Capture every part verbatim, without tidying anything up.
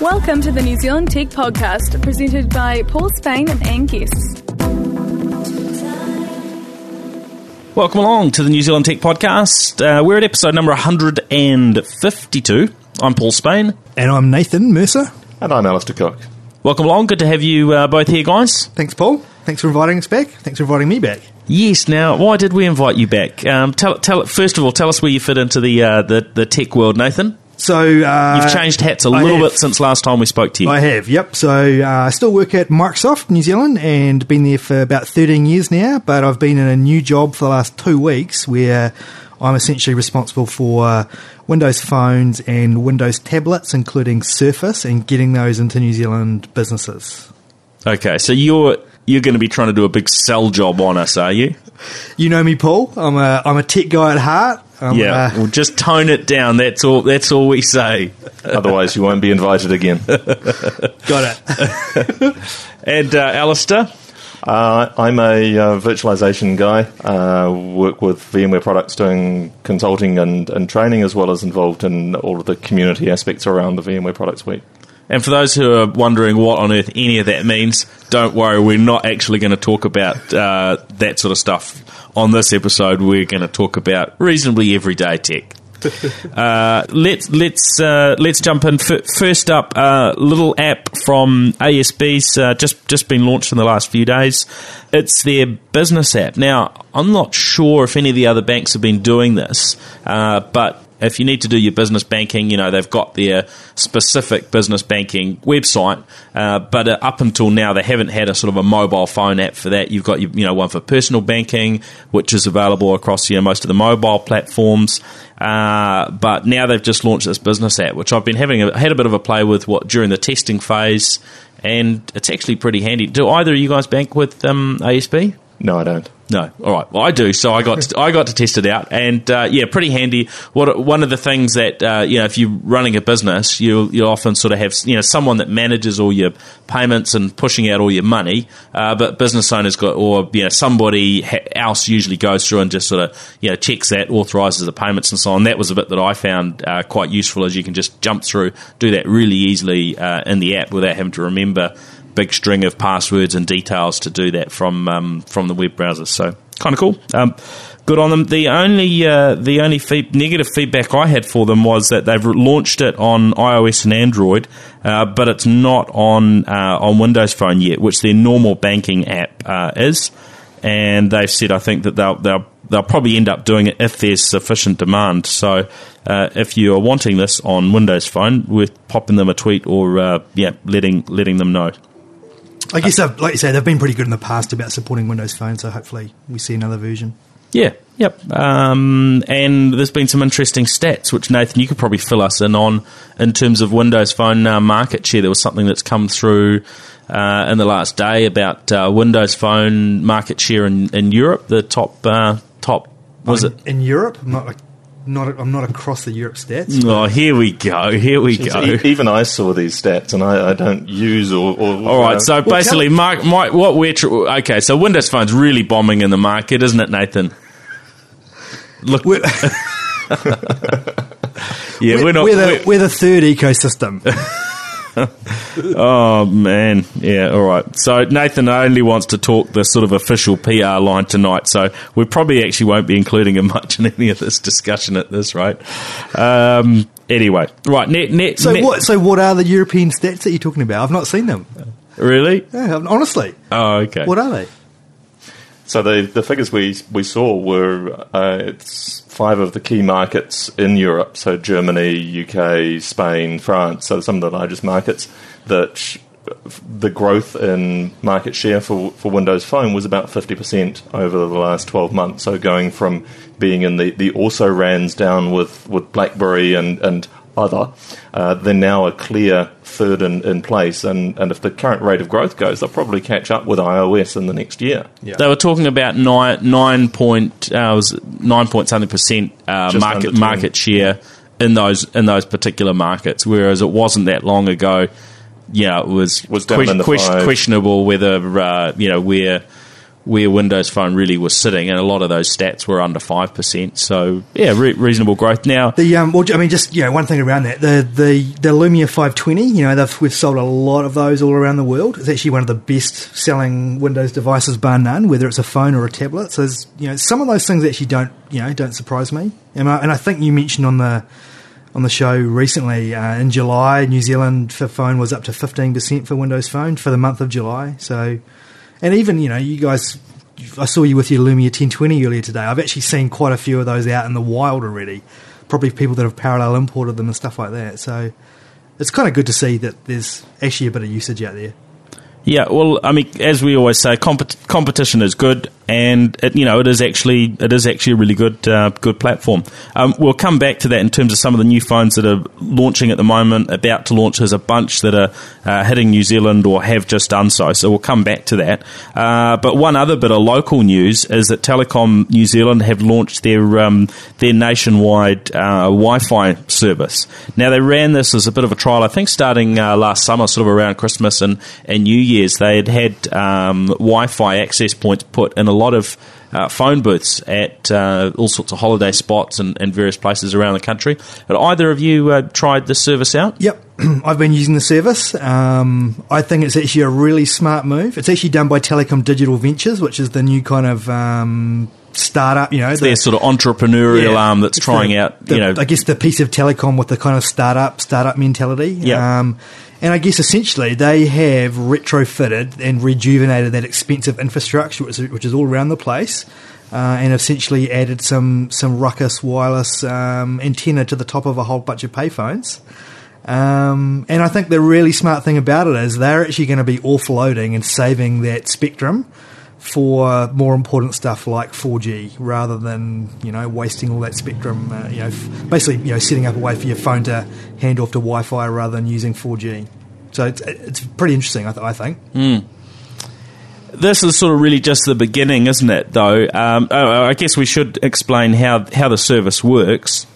Welcome to the New Zealand Tech Podcast, presented by Paul Spain and guests. Welcome along to the New Zealand Tech Podcast. Uh, we're at episode number one hundred fifty-two. I'm Paul Spain. And I'm Nathan Mercer. And I'm Alistair Cook. Welcome along. Good to have you uh, both here, guys. Thanks, Paul. Thanks for inviting us back. Thanks for inviting me back. Yes. Now, why did we invite you back? Um, tell, tell, first of all, tell us where you fit into the uh, the, the tech world, Nathan. So uh, you've changed hats a I little have. bit since last time we spoke to you. I have, yep. So uh, I still work at Microsoft New Zealand and been there for about thirteen years now, but I've been in a new job for the last two weeks where I'm essentially responsible for Windows phones and Windows tablets, including Surface, and getting those into New Zealand businesses. Okay, so you're... You're going to be trying to do a big sell job on us, are you? You know me, Paul. I'm a I'm a tech guy at heart. I'm yeah, a, well, just tone it down. That's all. That's all we say. Otherwise, you won't be invited again. Got it. And uh, Alistair, uh, I'm a uh, virtualization guy. Uh, work with VMware products, doing consulting and, and training, as well as involved in all of the community aspects around the VMware product suite. And for those who are wondering what on earth any of that means, don't worry, we're not actually going to talk about uh, that sort of stuff on this episode. We're going to talk about reasonably everyday tech. uh, let's let's uh, let's jump in. First up, a uh, little app from A S B's uh, just just been launched in the last few days. It's their business app. Now, I'm not sure if any of the other banks have been doing this, uh, but. If you need to do your business banking, you know, they've got their specific business banking website, uh, but uh, up until now, they haven't had a sort of a mobile phone app for that. You've got, you know, one for personal banking, which is available across, you know, most of the mobile platforms, uh, but now they've just launched this business app, which I've been having a, had a bit of a play with what during the testing phase, and it's actually pretty handy. Do either of you guys bank with um, A S B? No, I don't. No. All right. Well, I do. So I got to, I got to test it out, and uh, yeah, pretty handy. What one of the things that uh, you know, if you're running a business, you you often sort of have you know someone that manages all your payments and pushing out all your money, uh, but business owners got or you know somebody else usually goes through and just sort of you know checks that, authorises the payments and so on. That was a bit that I found uh, quite useful, as you can just jump through, do that really easily uh, in the app without having to remember. Big string of passwords and details to do that from um, from the web browser, so kind of cool. Um, good on them. The only uh, the only fee- negative feedback I had for them was that they've launched it on iOS and Android, uh, but it's not on uh, on Windows Phone yet, which their normal banking app uh, is. And they've said, I think that they'll they'll they'll probably end up doing it if there's sufficient demand. So uh, if you are wanting this on Windows Phone, worth popping them a tweet or uh, yeah, letting letting them know. I guess, I've, like you say, they've been pretty good in the past about supporting Windows Phone, so hopefully we see another version. Yeah, yep. Um, and there's been some interesting stats, which, Nathan, you could probably fill us in on in terms of Windows Phone uh, market share. There was something that's come through uh, in the last day about uh, Windows Phone market share in, in Europe, the top, uh, top was in, it? In Europe? Not like... Not, I'm not across the Europe stats. Oh, here we go, here we go. E- even I saw these stats, and I, I don't use or... or All right, know. so well, basically, Mark, Mike, what we're... Tr- okay, so Windows Phone's really bombing in the market, isn't it, Nathan? Look... We're, yeah, we're, we're not... We're the, we're, we're the third ecosystem. Oh man, yeah, all right. So Nathan only wants to talk the sort of official P R line tonight, so we probably actually won't be including him much in any of this discussion at this rate. Um, anyway, right. Net, net, so net. what? So what are the European stats that you're talking about? I've not seen them. Really? Yeah, honestly. Oh, okay. What are they? So the the figures we we saw were uh, it's five of the key markets in Europe, so Germany, U K, Spain, France, so some of the largest markets, that sh- the growth in market share for, for Windows Phone was about fifty percent over the last twelve months, so going from being in the, the also-rans down with, with BlackBerry and, and other, uh, they're now a clear third in, in place, and, and if the current rate of growth goes, they'll probably catch up with iOS in the next year. Yeah. They were talking about nine nine point uh, was nine point something percent uh, market market share in those in those particular markets, whereas it wasn't that long ago. Yeah, it was, was que- que- questionable whether uh, you know where where Windows Phone really was sitting, and a lot of those stats were under five percent. So yeah, re- reasonable growth now. The um, well, I mean, just you know, one thing around that, the the, the Lumia five twenty, you know, they've, we've sold a lot of those all around the world. It's actually one of the best selling Windows devices, bar none, whether it's a phone or a tablet. So you know, some of those things actually don't you know don't surprise me. And I, and I think you mentioned on the on the show recently uh, in July, New Zealand for phone was up to fifteen percent for Windows Phone for the month of July. So. And even, you know, you guys, I saw you with your Lumia ten twenty earlier today. I've actually seen quite a few of those out in the wild already, probably people that have parallel imported them and stuff like that. So it's kind of good to see that there's actually a bit of usage out there. Yeah, well, I mean, as we always say, compet- competition is good, and it, you know, it is actually it is actually a really good uh, good platform. Um, we'll come back to that in terms of some of the new phones that are launching at the moment, about to launch. There's a bunch that are uh, hitting New Zealand or have just done so, so we'll come back to that. Uh, but one other bit of local news is that Telecom New Zealand have launched their um, their nationwide uh, Wi-Fi service. Now, they ran this as a bit of a trial, I think, starting uh, last summer, sort of around Christmas and, and New Year's. Years they had had um, Wi-Fi access points put in a lot of uh, phone booths at uh, all sorts of holiday spots and, and various places around the country. Had either of you uh, tried this service out? Yep, I've been using the service. Um, I think it's actually a really smart move. It's actually done by Telecom Digital Ventures, which is the new kind of um, startup. You know, it's the, their sort of entrepreneurial yeah, arm that's trying the, out. The, you know, I guess the piece of telecom with the kind of startup startup mentality. Yeah. Um, And I guess essentially they have retrofitted and rejuvenated that expensive infrastructure, which is, which is all around the place, uh, and essentially added some some ruckus wireless um, antenna to the top of a whole bunch of payphones. Um, and I think the really smart thing about it is they're actually going to be offloading and saving that spectrum for more important stuff like four G, rather than you know wasting all that spectrum. Uh, you know, f- basically you know setting up a way for your phone to hand off to Wi-Fi rather than using four G. So it's it's pretty interesting, I, th- I think. Mm. This is sort of really just the beginning, isn't it? Though um, I guess we should explain how how the service works.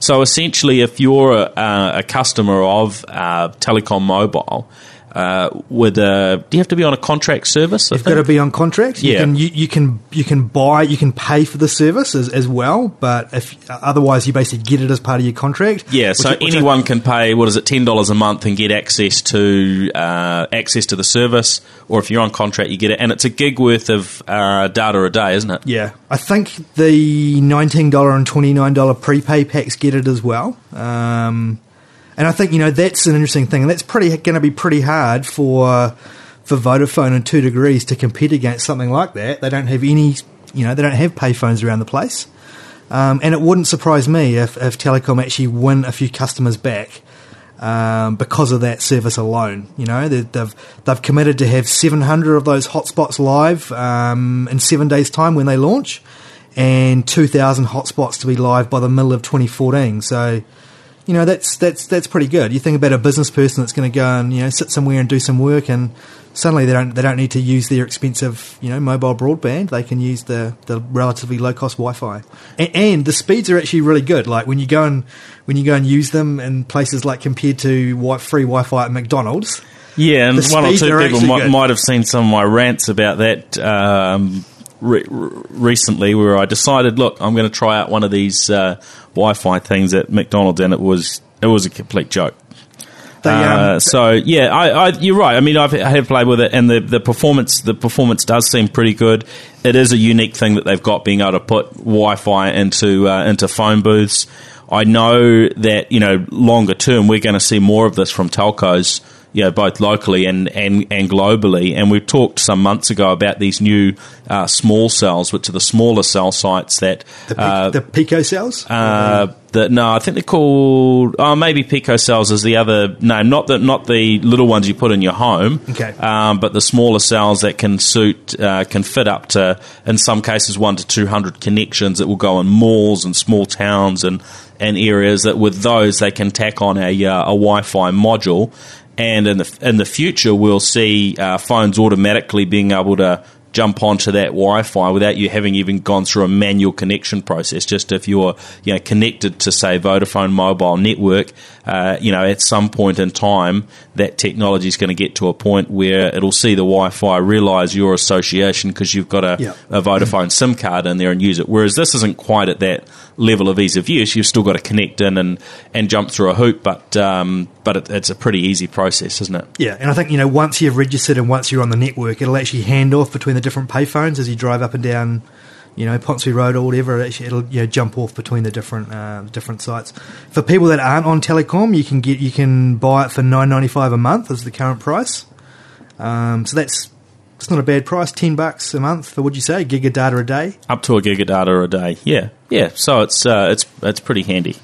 So essentially, if you're a, a customer of uh, Telecom Mobile. Uh, with a, do you have to be on a contract service? I You've think? got to be on contract. You yeah, can, you, you can you can buy, you can pay for the service as, as well, but if otherwise you basically get it as part of your contract. Yeah, which, so which anyone I, can pay what is it ten dollars a month and get access to uh, access to the service, or if you're on contract, you get it, and it's a gig worth of uh, data a day, isn't it? Yeah, I think the nineteen dollar and twenty nine dollar prepay packs get it as well. Um, And I think, you know, that's an interesting thing. And that's pretty going to be pretty hard for for Vodafone and Two Degrees to compete against something like that. They don't have any, you know, they don't have payphones around the place. Um, and it wouldn't surprise me if, if Telecom actually win a few customers back um, because of that service alone. You know, they've they've committed to have seven hundred of those hotspots live um, in seven days' time when they launch, and two thousand hotspots to be live by the middle of twenty fourteen. So... You know, that's that's that's pretty good. You think about a business person that's going to go and, you know, sit somewhere and do some work, and suddenly they don't they don't need to use their expensive, you know, mobile broadband. They can use the, the relatively low cost Wi-Fi, and, and the speeds are actually really good. Like when you go and when you go and use them in places like compared to free Wi-Fi at McDonald's. Yeah, and one or two people might, might have seen some of my rants about that. Um Re- recently where I decided, look, I'm going to try out one of these uh, Wi-Fi things at McDonald's, and it was it was a complete joke. They, um, uh, so yeah, I, I, you're right. I mean, I've, I have played with it, and the, the performance the performance does seem pretty good. It is a unique thing that they've got, being able to put Wi-Fi into uh, into phone booths. I know that, you know, longer term we're going to see more of this from telcos. Yeah, both locally and, and, and globally. And we've talked some months ago about these new uh, small cells, which are the smaller cell sites that... The, pe- uh, the pico cells? Uh, the, no, I think they're called... Oh, maybe pico cells is the other name. Not the, not the little ones you put in your home, okay. um, but the smaller cells that can suit, uh, can fit up to, in some cases, one to two hundred connections that will go in malls and small towns and, and areas that with those they can tack on a, uh, a Wi-Fi module. And in the in the future, we'll see uh, phones automatically being able to jump onto that Wi-Fi without you having even gone through a manual connection process. Just if you're, you know, connected to, say, Vodafone mobile network, uh, you know, at some point in time, that technology is going to get to a point where it'll see the Wi-Fi, realise your association because you've got a, yeah. a Vodafone SIM card in there and use it. Whereas this isn't quite at that level of ease of use. You've still got to connect in and, and jump through a hoop, but um, but it, it's a pretty easy process, isn't it? Yeah, and I think, you know, once you've registered and once you're on the network, it'll actually hand off between the different payphones as you drive up and down, you know, Ponsonby Road or whatever. Actually, it'll, you know, jump off between the different uh, different sites. For people that aren't on telecom, you can get you can buy it for nine ninety-five a month is the current price. Um, so that's it's not a bad price, ten bucks a month for, what'd you say, a gig of data a day? Up to a gig of data a day, yeah, yeah. So it's uh, it's it's pretty handy.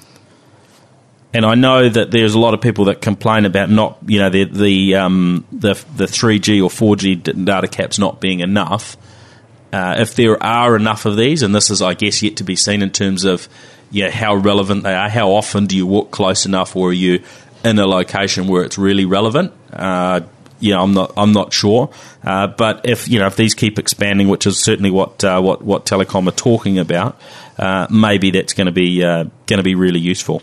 And I know that there's a lot of people that complain about not, you know, the the um, the, the three G or four G data caps not being enough. Uh, if there are enough of these, and this is, I guess, yet to be seen in terms of, you know, how relevant they are, how often do you walk close enough, or are you in a location where it's really relevant? Uh, you know, I'm not, I'm not sure. Uh, but if, you know, if these keep expanding, which is certainly what uh, what what telecom are talking about, uh, maybe that's going to be uh, going to be really useful.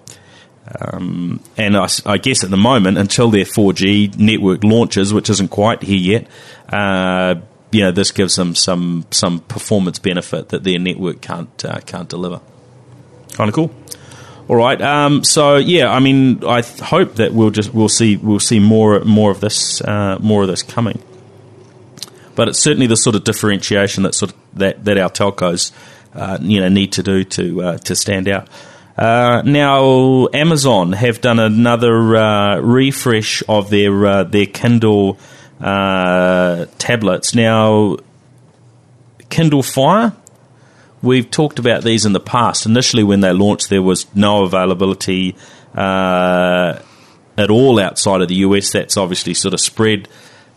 Um, and I, I guess at the moment, until their four G network launches, which isn't quite here yet, uh, you know, this gives them some some performance benefit that their network can't uh, can't deliver. Kind of cool. All right. Um, so yeah, I mean, I th- hope that we'll just we'll see we'll see more more of this uh, more of this coming. But it's certainly the sort of differentiation that sort of, that that our telcos uh, you know need to do to uh, to stand out. Uh, now, Amazon have done another uh, refresh of their uh, their Kindle uh, tablets. Now, Kindle Fire, we've talked about these in the past. Initially, when they launched, there was no availability uh, at all outside of the U S. That's obviously sort of spread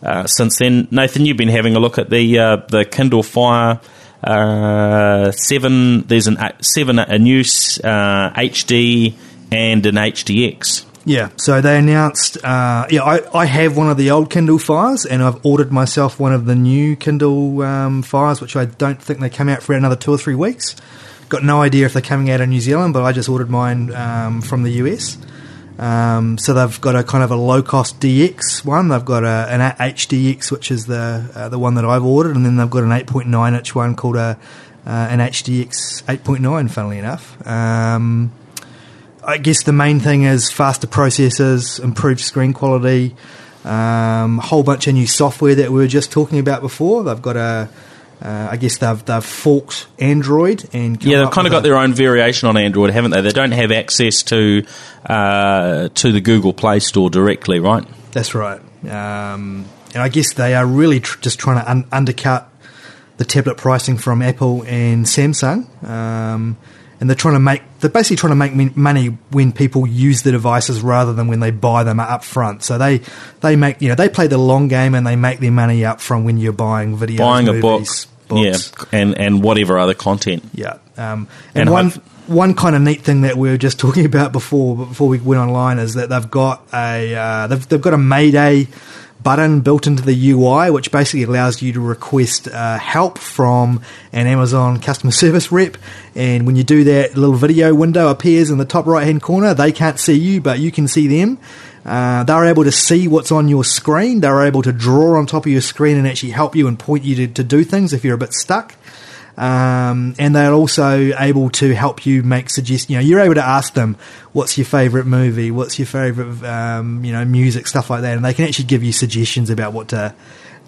uh, since then. Nathan, you've been having a look at the uh, the Kindle Fire. Uh, seven. There's an uh, seven, a new uh, H D and an H D X. Yeah. So they announced. Uh, yeah, I, I have one of the old Kindle Fires, and I've ordered myself one of the new Kindle um, Fires, which I don't think they come out for another two or three weeks. Got no idea if they're coming out in New Zealand, but I just ordered mine um, from the U S. Um, so they've got a kind of a low cost D X one. They've got a, an H D X, which is the uh, the one that I've ordered, and then they've got an eight point nine inch one called a uh, an H D X eight point nine. Funnily enough, um, I guess the main thing is faster processors, improved screen quality, um, whole bunch of new software that we were just talking about before. They've got a Uh, I guess they've they've forked Android and yeah, they've kind of got a, their own variation on Android, haven't they? They don't have access to uh, to the Google Play Store directly, right? That's right. Um, and I guess they are really tr- just trying to un- undercut the tablet pricing from Apple and Samsung, um, and they're trying to make they're basically trying to make money when people use the devices rather than when they buy them up front. So they they make you know they play the long game and they make their money up from when you're buying videos, buying movies, a book. Books. Yeah, and, and whatever other content. Yeah, um, and, and one hope- one kind of neat thing that we were just talking about before before we went online is that they've got a uh, they've they've got a Mayday button built into the U I, which basically allows you to request uh, help from an Amazon customer service rep. And when you do that, a little video window appears in the top right hand corner. They can't see you, but you can see them. Uh, they're able to see what's on your screen. They're able to draw on top of your screen and actually help you and point you to, to do things if you're a bit stuck. Um, and they're also able to help you make suggestions. You know, you're able to ask them, what's your favourite movie? What's your favourite, um, you know, music, stuff like that. And they can actually give you suggestions about what to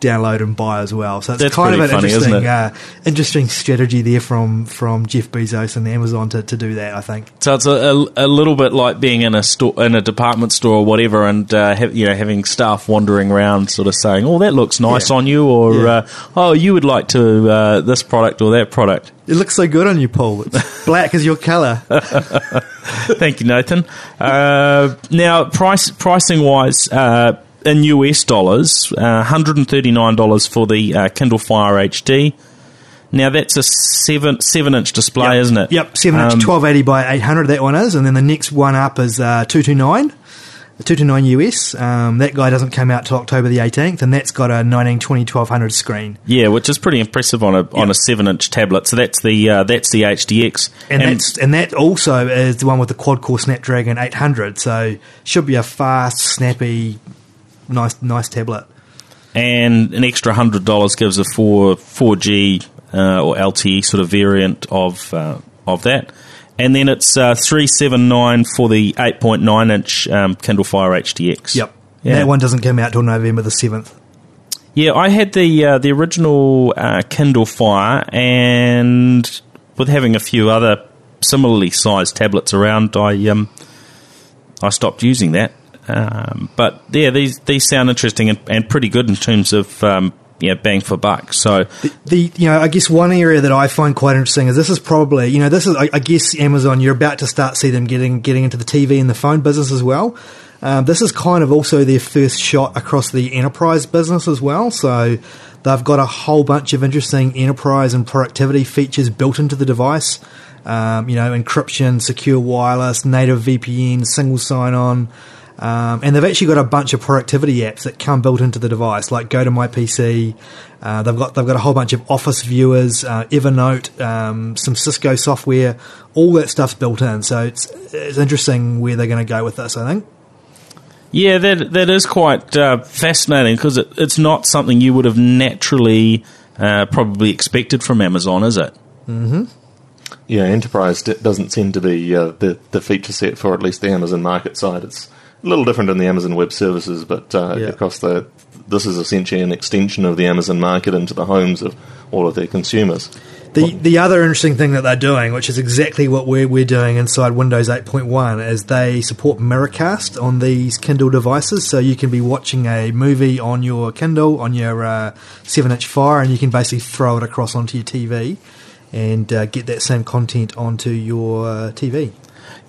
download and buy as well. So it's That's kind of an funny, interesting, uh, interesting strategy there from, from Jeff Bezos and Amazon to, to do that, I think. So it's a, a, a little bit like being in a store, in a department store or whatever, and uh, ha- you know, having staff wandering around, sort of saying, "Oh, that looks nice yeah. on you," or yeah. uh, "Oh, you would like to uh, this product or that product." It looks so good on you, Paul. It's black is your colour. Thank you, Nathan. Uh, now, price pricing wise. Uh, In U S dollars, uh, one hundred thirty-nine dollars for the uh, Kindle Fire H D. Now, that's a seven, seven-inch display, yep. isn't it? Yep, seven-inch, um, twelve eighty by eight hundred, that one is. And then the next one up is uh, two twenty-nine. the two twenty-nine U S, um, that guy doesn't come out till October the eighteenth, and that's got a nineteen twenty twelve hundred screen. Yeah, which is pretty impressive on a yeah. on a seven inch tablet. So that's the uh, that's the H D X, and, and that's and that also is the one with the quad core Snapdragon eight hundred. So should be a fast, snappy, nice nice tablet. And an extra one hundred dollars gives a four G uh, or L T E sort of variant of uh, of that. And then it's uh, three seventy-nine for the eight point nine inch um, Kindle Fire H D X. Yep. Yeah. That one doesn't come out till November the seventh. Yeah, I had the uh, the original uh, Kindle Fire, and with having a few other similarly sized tablets around, I um I stopped using that. Um, but yeah, these these sound interesting and, and pretty good in terms of um, yeah bang for buck. So the, the you know I guess one area that I find quite interesting is this is probably you know this is I, I guess Amazon, you're about to start see them getting getting into the T V and the phone business as well. Um, this is kind of also their first shot across the enterprise business as well. So they've got a whole bunch of interesting enterprise and productivity features built into the device. Um, you know encryption, secure wireless, native V P N, single sign-on. Um, and they've actually got a bunch of productivity apps that come built into the device, like Go to My P C. Uh, they've got they've got a whole bunch of Office viewers, uh, Evernote, um, some Cisco software. All that stuff's built in, so it's it's interesting where they're going to go with this, I think. Yeah, that that is quite uh, fascinating because it, it's not something you would have naturally uh, probably expected from Amazon, is it? Mm-hmm. Yeah, enterprise d- doesn't seem to be uh, the the feature set for at least the Amazon market side. It's a little different in the Amazon Web Services, but uh, yeah. across the, this is essentially an extension of the Amazon market into the homes of all of their consumers. The the other interesting thing that they're doing, which is exactly what we're, we're doing inside Windows eight point one, is they support Miracast on these Kindle devices. So you can be watching a movie on your Kindle, on your uh, seven inch Fire, and you can basically throw it across onto your T V and uh, get that same content onto your uh, T V.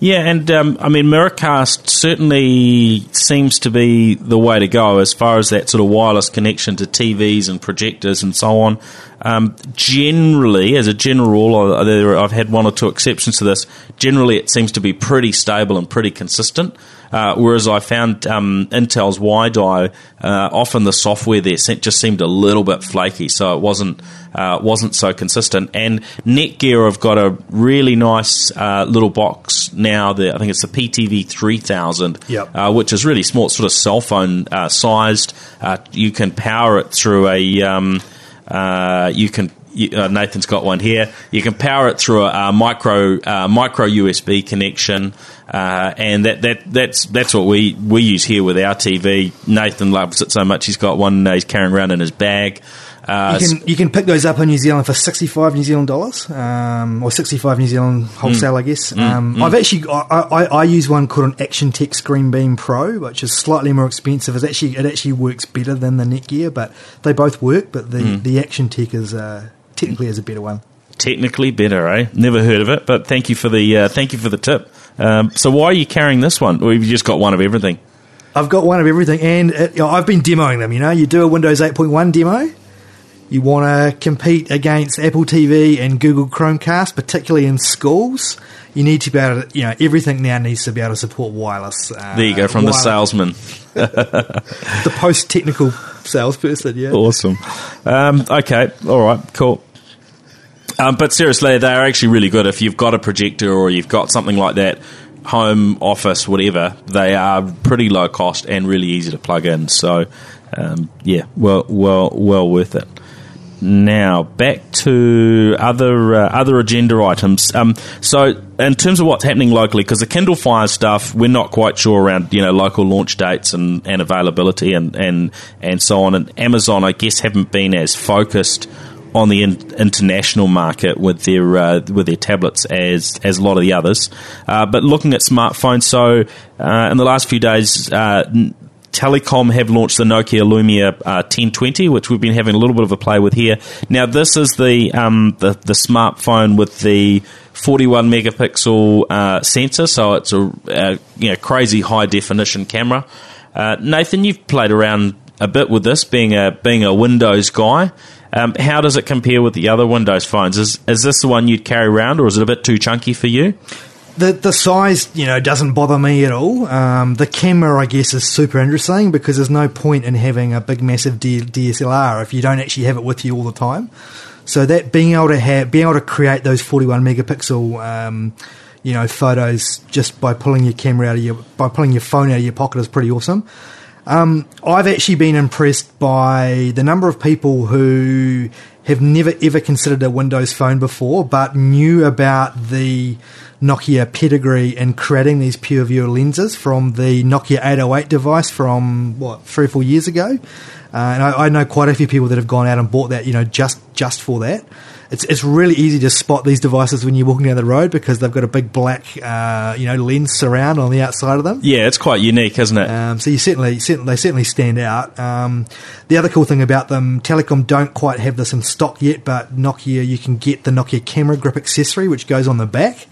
Yeah, and um, I mean, Miracast certainly seems to be the way to go as far as that sort of wireless connection to T Vs and projectors and so on. Um, generally, as a general rule, I've had one or two exceptions to this, generally it seems to be pretty stable and pretty consistent, uh, whereas I found um, Intel's WiDi, uh, often the software there just seemed a little bit flaky, so it wasn't uh, wasn't so consistent. And Netgear have got a really nice uh, little box now, the, I think it's the P T V three thousand, yep. uh, which is really small, sort of cell phone uh, sized. Uh, you can power it through a... Um, Uh, you can. You, uh, Nathan's got one here. You can power it through a, a micro uh, micro U S B connection, uh, and that, that that's that's what we, we use here with our T V. Nathan loves it so much. He's got one. Uh, he's carrying around in his bag. Uh, you can you can pick those up in New Zealand for sixty-five New Zealand dollars, um, or sixty-five New Zealand wholesale, mm, I guess. Mm, um, mm. I've actually I, I, I use one called an Action Tech Screen Beam Pro, which is slightly more expensive. It's actually it actually works better than the Netgear, but they both work. But the, mm. the Action Tech is uh, technically is a better one. Technically better, eh? Never heard of it, but thank you for the uh, thank you for the tip. Um, so why are you carrying this one? Or you've just got one of everything? I've got one of everything, and it, you know, I've been demoing them. You know, you do a Windows eight point one demo. You want to compete against Apple T V and Google Chromecast, particularly in schools. You need to be able to, you know, everything now needs to be able to support wireless. Uh, there you go, from wireless. The salesman. The post-technical salesperson, yeah. Awesome. Um, okay, all right, cool. Um, but seriously, they are actually really good. If you've got a projector or you've got something like that, home, office, whatever, they are pretty low cost and really easy to plug in. So, um, yeah, well, well, well worth it. Now, back to other uh, other agenda items. Um, so, in terms of what's happening locally, because the Kindle Fire stuff, we're not quite sure around, you know, local launch dates and, and availability and, and, and so on. And Amazon, I guess, haven't been as focused on the in- international market with their uh, with their tablets as as a lot of the others. Uh, but looking at smartphones, so uh, in the last few days... Uh, n- Telecom have launched the Nokia Lumia uh, ten twenty, which we've been having a little bit of a play with here. Now, this is the um, the, the smartphone with the forty-one megapixel uh, sensor, so it's a, a you know crazy high definition camera. Uh, Nathan, you've played around a bit with this, being a being a Windows guy. Um, how does it compare with the other Windows phones? Is is this the one you'd carry around, or is it a bit too chunky for you? The the size, you know, doesn't bother me at all. Um, the camera, I guess, is super interesting because there's no point in having a big, massive D- DSLR if you don't actually have it with you all the time. So that being able to have, being able to create those forty-one megapixel, um, you know, photos just by pulling your camera out of your, by pulling your phone out of your pocket is pretty awesome. Um, I've actually been impressed by the number of people who have never ever considered a Windows phone before, but knew about the Nokia pedigree in creating these pure view lenses from the Nokia eight oh eight device from, what, three or four years ago. Uh, and I, I know quite a few people that have gone out and bought that, you know, just, just for that. It's it's really easy to spot these devices when you're walking down the road because they've got a big black, uh, you know, lens surround on the outside of them. Yeah, it's quite unique, isn't it? Um, so you certainly, certainly they certainly stand out. Um, the other cool thing about them, Telecom don't quite have this in stock yet, but Nokia, you can get the Nokia camera grip accessory, which goes on the back.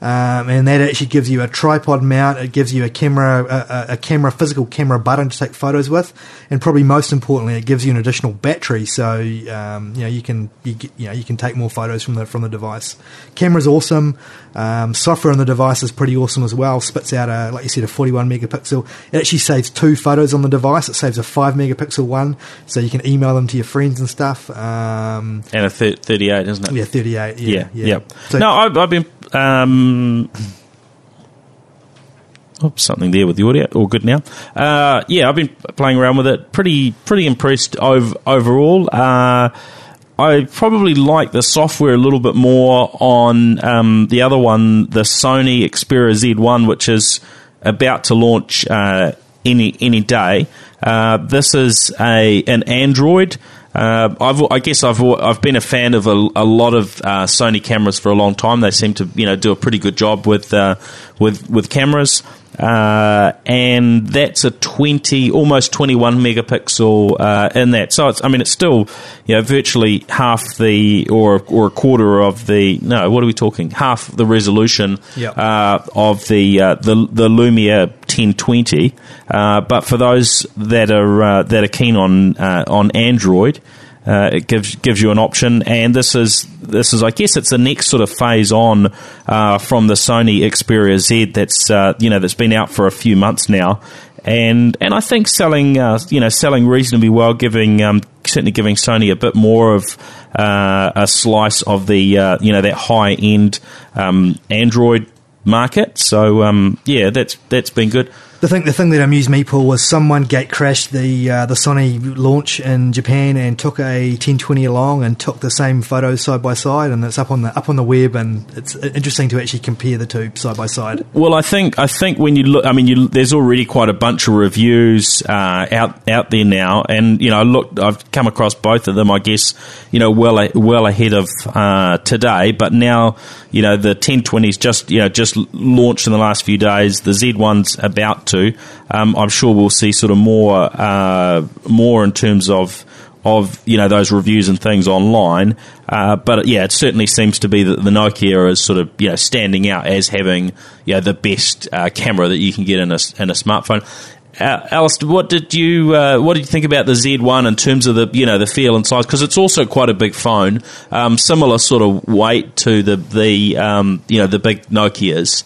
Um, and that actually gives you a tripod mount. It gives you a camera, a, a camera, physical camera button to take photos with, and probably most importantly, it gives you an additional battery. So um, you know you can you, get, you know you can take more photos from the from the device. Camera's awesome. Um, software on the device is pretty awesome as well. Spits out a, like you said, a forty-one megapixel. It actually saves two photos on the device. It saves a five megapixel one, so you can email them to your friends and stuff. Um, and a th- thirty-eight, isn't it? Yeah, thirty-eight. Yeah, yeah. yeah. So, no, I've, I've been. Um, oh, something there with the audio. All good now. Uh, yeah, I've been playing around with it. Pretty, pretty impressed ov- overall. Uh, I probably like the software a little bit more on um, the other one, the Sony Xperia Z one, which is about to launch uh, any any day. Uh, this is a an Android. Uh, I've, I guess I've I've been a fan of a, a lot of uh, Sony cameras for a long time. They seem to you know do a pretty good job with uh, with with cameras, uh, and that's a twenty almost twenty-one megapixel uh, in that. So it's I mean it's still you know virtually half the or or a quarter of the no what are we talking half the resolution yep. uh, of the uh, the the Lumia ten twenty, uh, but for those that are uh, that are keen on uh, on Android, uh, it gives gives you an option. And this is this is I guess it's the next sort of phase on uh, from the Sony Xperia Z that's uh, you know that's been out for a few months now, and and I think selling uh, you know selling reasonably well, giving um, certainly giving Sony a bit more of uh, a slice of the uh, you know that high end um, Android market. So um, yeah, that's that's been good. The thing, the thing that amused me, Paul, was someone gate crashed the uh, the Sony launch in Japan and took a ten twenty along and took the same photos side by side, and it's up on the up on the web, and it's interesting to actually compare the two side by side. Well, I think I think when you look, I mean, you, there's already quite a bunch of reviews uh, out out there now, and you know, look, I've come across both of them, I guess, you know, well well ahead of uh, today, but now you know the ten twenty's just you know just launched in the last few days. The Z one's about to. Um, I'm sure we'll see sort of more, uh, more in terms of of you know those reviews and things online. Uh, but yeah, it certainly seems to be that the Nokia is sort of you know standing out as having you know the best uh, camera that you can get in a in a smartphone. Uh, Alistair, what did you uh, what did you think about the Z one in terms of the you know the feel and size? Because it's also quite a big phone, um, similar sort of weight to the the um, you know the big Nokias.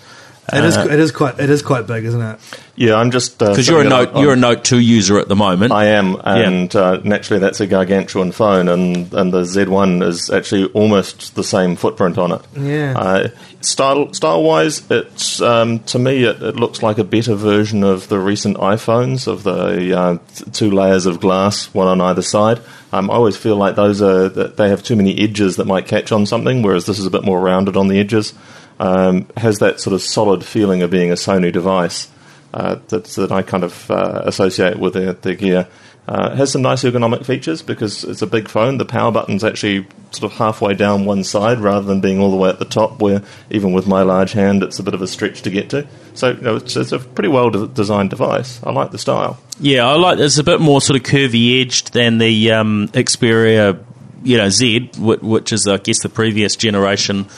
It is. It is quite. It is quite big, isn't it? Yeah, I'm just because uh, you're a note. I'm, you're a Note two user at the moment. I am, and yeah. uh, naturally, that's a gargantuan phone, and, and the Z one is actually almost the same footprint on it. Yeah. Uh, style style wise, it's um, to me it, it looks like a better version of the recent iPhones of the uh, two layers of glass, one on either side. Um, I always feel like those are they have too many edges that might catch on something, whereas this is a bit more rounded on the edges. Um, has that sort of solid feeling of being a Sony device uh, that, that I kind of uh, associate with their, their gear. Uh, it has some nice ergonomic features because it's a big phone. The power button's actually sort of halfway down one side rather than being all the way at the top where, even with my large hand, it's a bit of a stretch to get to. So you know, it's, it's a pretty well-designed de- device. I like the style. Yeah, I like it's a bit more sort of curvy-edged than the um, Xperia you know, Z, which is, I guess, the previous generation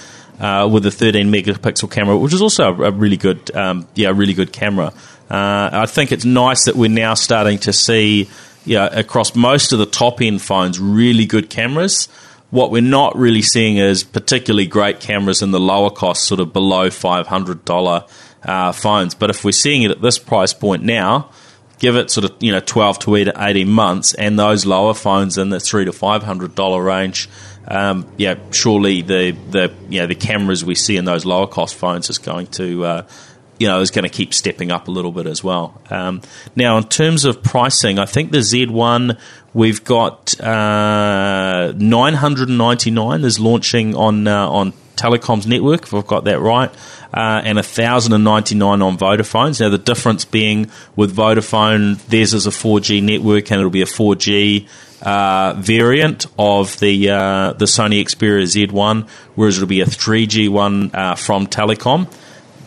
Uh, with a thirteen megapixel camera, which is also a really good, um, yeah, really good camera. Uh, I think it's nice that we're now starting to see, you know, across most of the top end phones, really good cameras what we're not really seeing is particularly great cameras in the lower cost, sort of below five hundred dollars uh, phones. But if we're seeing it at this price point now, give it sort of, you know, twelve to eighteen months, and those lower phones in the three hundred to five hundred dollars range, um, yeah, surely the, the, you know, the cameras we see in those lower cost phones is going to... Uh, you know, is going to keep stepping up a little bit as well. Um, now, in terms of pricing, I think the Z one, we've got uh, nine hundred ninety-nine dollars is launching on uh, on Telecom's network, if I've got that right, uh, and one thousand ninety-nine dollars on Vodafone's. Now, the difference being with Vodafone, theirs is a four G network, and it'll be a four G uh, variant of the uh, the Sony Xperia Z one, whereas it'll be a three G one uh, from Telecom.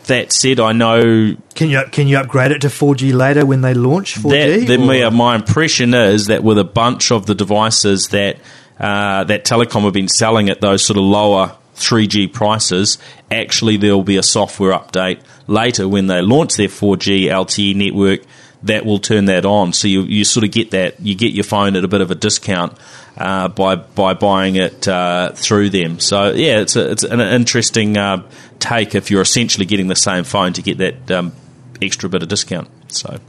That said, I know... Can you can you upgrade it to four G later when they launch four G? That, that my, my impression is that with a bunch of the devices that uh, that Telecom have been selling at those sort of lower three G prices, actually there will be a software update later when they launch their four G L T E network that will turn that on. So you you sort of get that, you get your phone at a bit of a discount uh, by by buying it uh, through them. So yeah, it's a, it's an interesting uh, take if you're essentially getting the same phone to get that um, extra bit of discount. So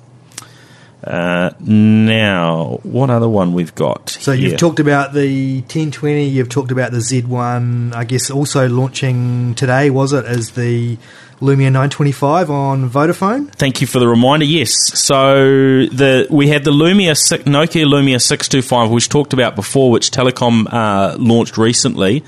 uh, now, what other one we've got? So here? You've talked about the ten twenty. You've talked about the Z one. I guess also launching today, was it? Is the Lumia nine twenty-five on Vodafone. Thank you for the reminder. Yes, so the we had the Lumia six, Nokia Lumia six twenty-five, which talked about before, which Telecom uh, launched recently.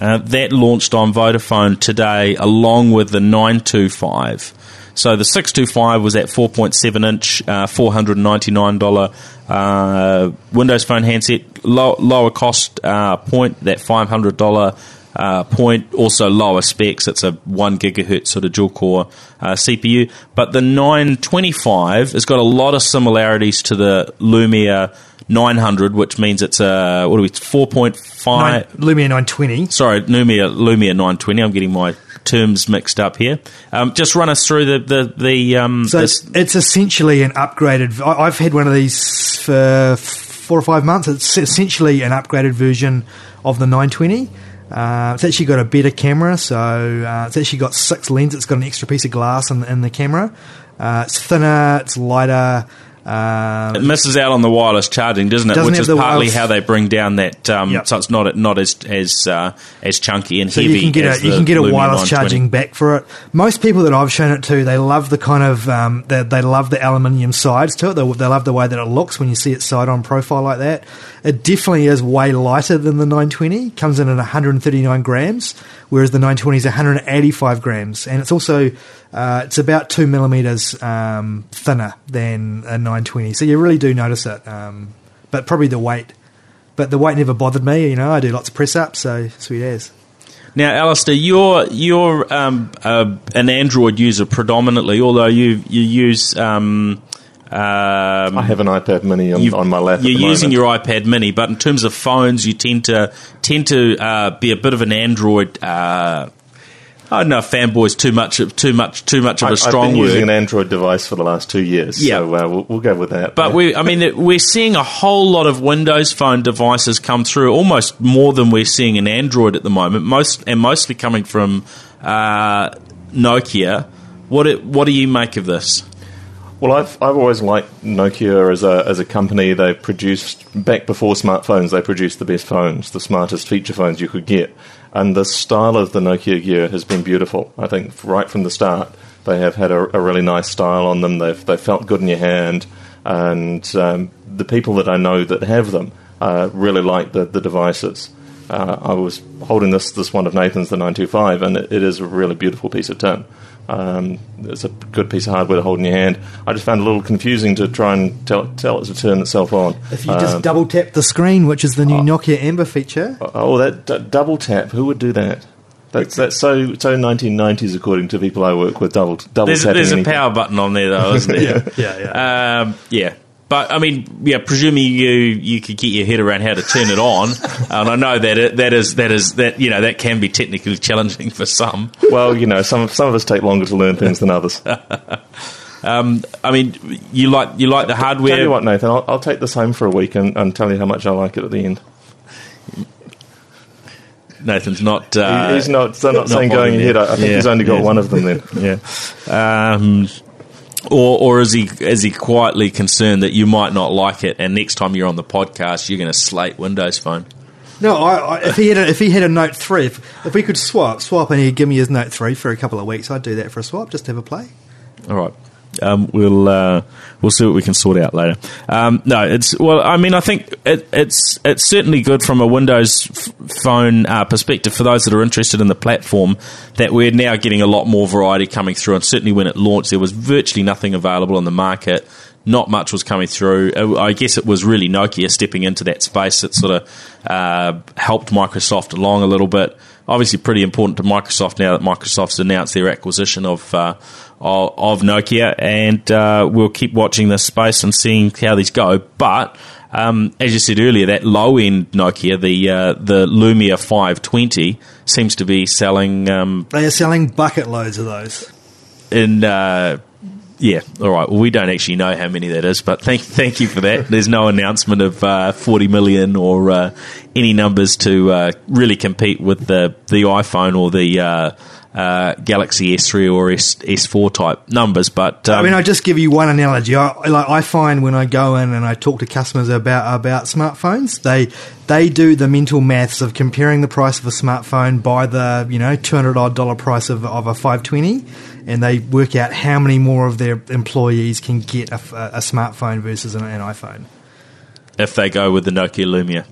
Uh, that launched on Vodafone today, along with the nine twenty-five. So the six twenty-five was that four point seven inch, uh, four hundred ninety-nine dollars uh, Windows phone handset, low, lower cost uh, point, that five hundred dollars. Uh, point, also lower specs. It's a one gigahertz sort of dual core uh, C P U, but the nine twenty-five has got a lot of similarities to the Lumia nine hundred, which means it's a what are we four point five Lumia nine twenty. Sorry, Lumia Lumia nine twenty. I'm getting my terms mixed up here. Um, just run us through the the, the um. So this. It's essentially an upgraded. I've had one of these for four or five months. It's essentially an upgraded version of the nine twenty. Uh, it's actually got a better camera, so uh, it's actually got six lenses. It's got an extra piece of glass in, in the camera. Uh, it's thinner, it's lighter. Um, it misses out on the wireless charging, doesn't it? Doesn't Which is partly wireless... how they bring down that. Um, yep. So it's not not as as uh, as chunky and so heavy. You can get as a, you can get a wireless charging back for it. Most people that I've shown it to, they love the kind of um, they, they love the aluminium sides to it. They, they love the way that it looks when you see it side on profile like that. It definitely is way lighter than the nine twenty. It comes in at one hundred thirty-nine grams, whereas the nine twenty is one hundred eighty-five grams. And it's also, uh, it's about two millimetres um, thinner than a nine twenty. So you really do notice it. Um, but probably the weight. But the weight never bothered me. You know, I do lots of press-ups, so sweet as. Now, Alistair, you're, you're um, uh, an Android user predominantly, although you, you use... Um Um, I have an iPad Mini on, on my lap. You're at the using moment. Your iPad Mini, but in terms of phones, you tend to tend to uh, be a bit of an Android. Uh, I don't know if fanboy's too much, too much, too much of a strong word. I've been word. using an Android device for the last two years, yeah. so uh, we'll, we'll go with that. But yeah. we, I mean, it, we're seeing a whole lot of Windows Phone devices come through, almost more than we're seeing in Android at the moment. Most and mostly coming from uh, Nokia. What it, what do you make of this? Well, I've I've always liked Nokia as a as a company. They produced, back before smartphones, they produced the best phones, the smartest feature phones you could get. And the style of the Nokia gear has been beautiful. I think right from the start, they have had a, a really nice style on them. They've they felt good in your hand, and um, the people that I know that have them uh, really like the the devices. Uh, I was holding this this one of Nathan's, the nine twenty-five, and it, it is a really beautiful piece of tin. Um, it's a good piece of hardware to hold in your hand. I just found it a little confusing to try and tell, tell it to turn itself on. If you um, just double tap the screen, which is the new oh, Nokia Amber feature. Oh, that d- double tap! Who would do that? That's that's so so nineteen nineties, according to people I work with. Double double there's, tapping. There's anything. A power button on there, though, isn't there? yeah, yeah, yeah. Um, yeah. But, I mean, yeah, presuming you you could get your head around how to turn it on, and I know that it, that is that is that you know that can be technically challenging for some. Well, you know, some some of us take longer to learn things than others. um, I mean, you like you like the hardware. Tell you what, Nathan, I'll, I'll take this home for a week and, and tell you how much I like it at the end. Nathan's not... Uh, he's not, they're not, not saying going ahead. I think yeah, he's only got yeah. one of them then. yeah. Um, or or is he is he quietly concerned that you might not like it and next time you're on the podcast, you're going to slate Windows Phone? No, I, I, if he had a, if he had a Note three, if, if we could swap, swap and he'd give me his Note three for a couple of weeks, I'd do that for a swap, just to have a play. All right. Um, we'll uh, we'll see what we can sort out later. Um, no, it's well. I mean, I think it, it's it's certainly good from a Windows f- phone uh, perspective for those that are interested in the platform. That we're now getting a lot more variety coming through, and certainly when it launched, there was virtually nothing available on the market. Not much was coming through. I guess it was really Nokia stepping into that space that sort of uh, helped Microsoft along a little bit. Obviously, pretty important to Microsoft now that Microsoft's announced their acquisition of uh, of Nokia, and uh, we'll keep watching this space and seeing how these go. But um, as you said earlier, that low end Nokia, the uh, the Lumia five twenty, seems to be selling. Um, they are selling bucket loads of those. In uh, Yeah, all right. Well, we don't actually know how many that is, but thank thank you for that. There's no announcement of uh, forty million or uh, any numbers to uh, really compete with the, the iPhone or the uh, uh, Galaxy S three or S, S four type numbers. But um, I mean, I just give you one analogy. I, like, I find when I go in and I talk to customers about about smartphones, they they do the mental maths of comparing the price of a smartphone by the you know two hundred odd dollar price of of a five twenty. And they work out how many more of their employees can get a, a smartphone versus an, an iPhone. If they go with the Nokia Lumia.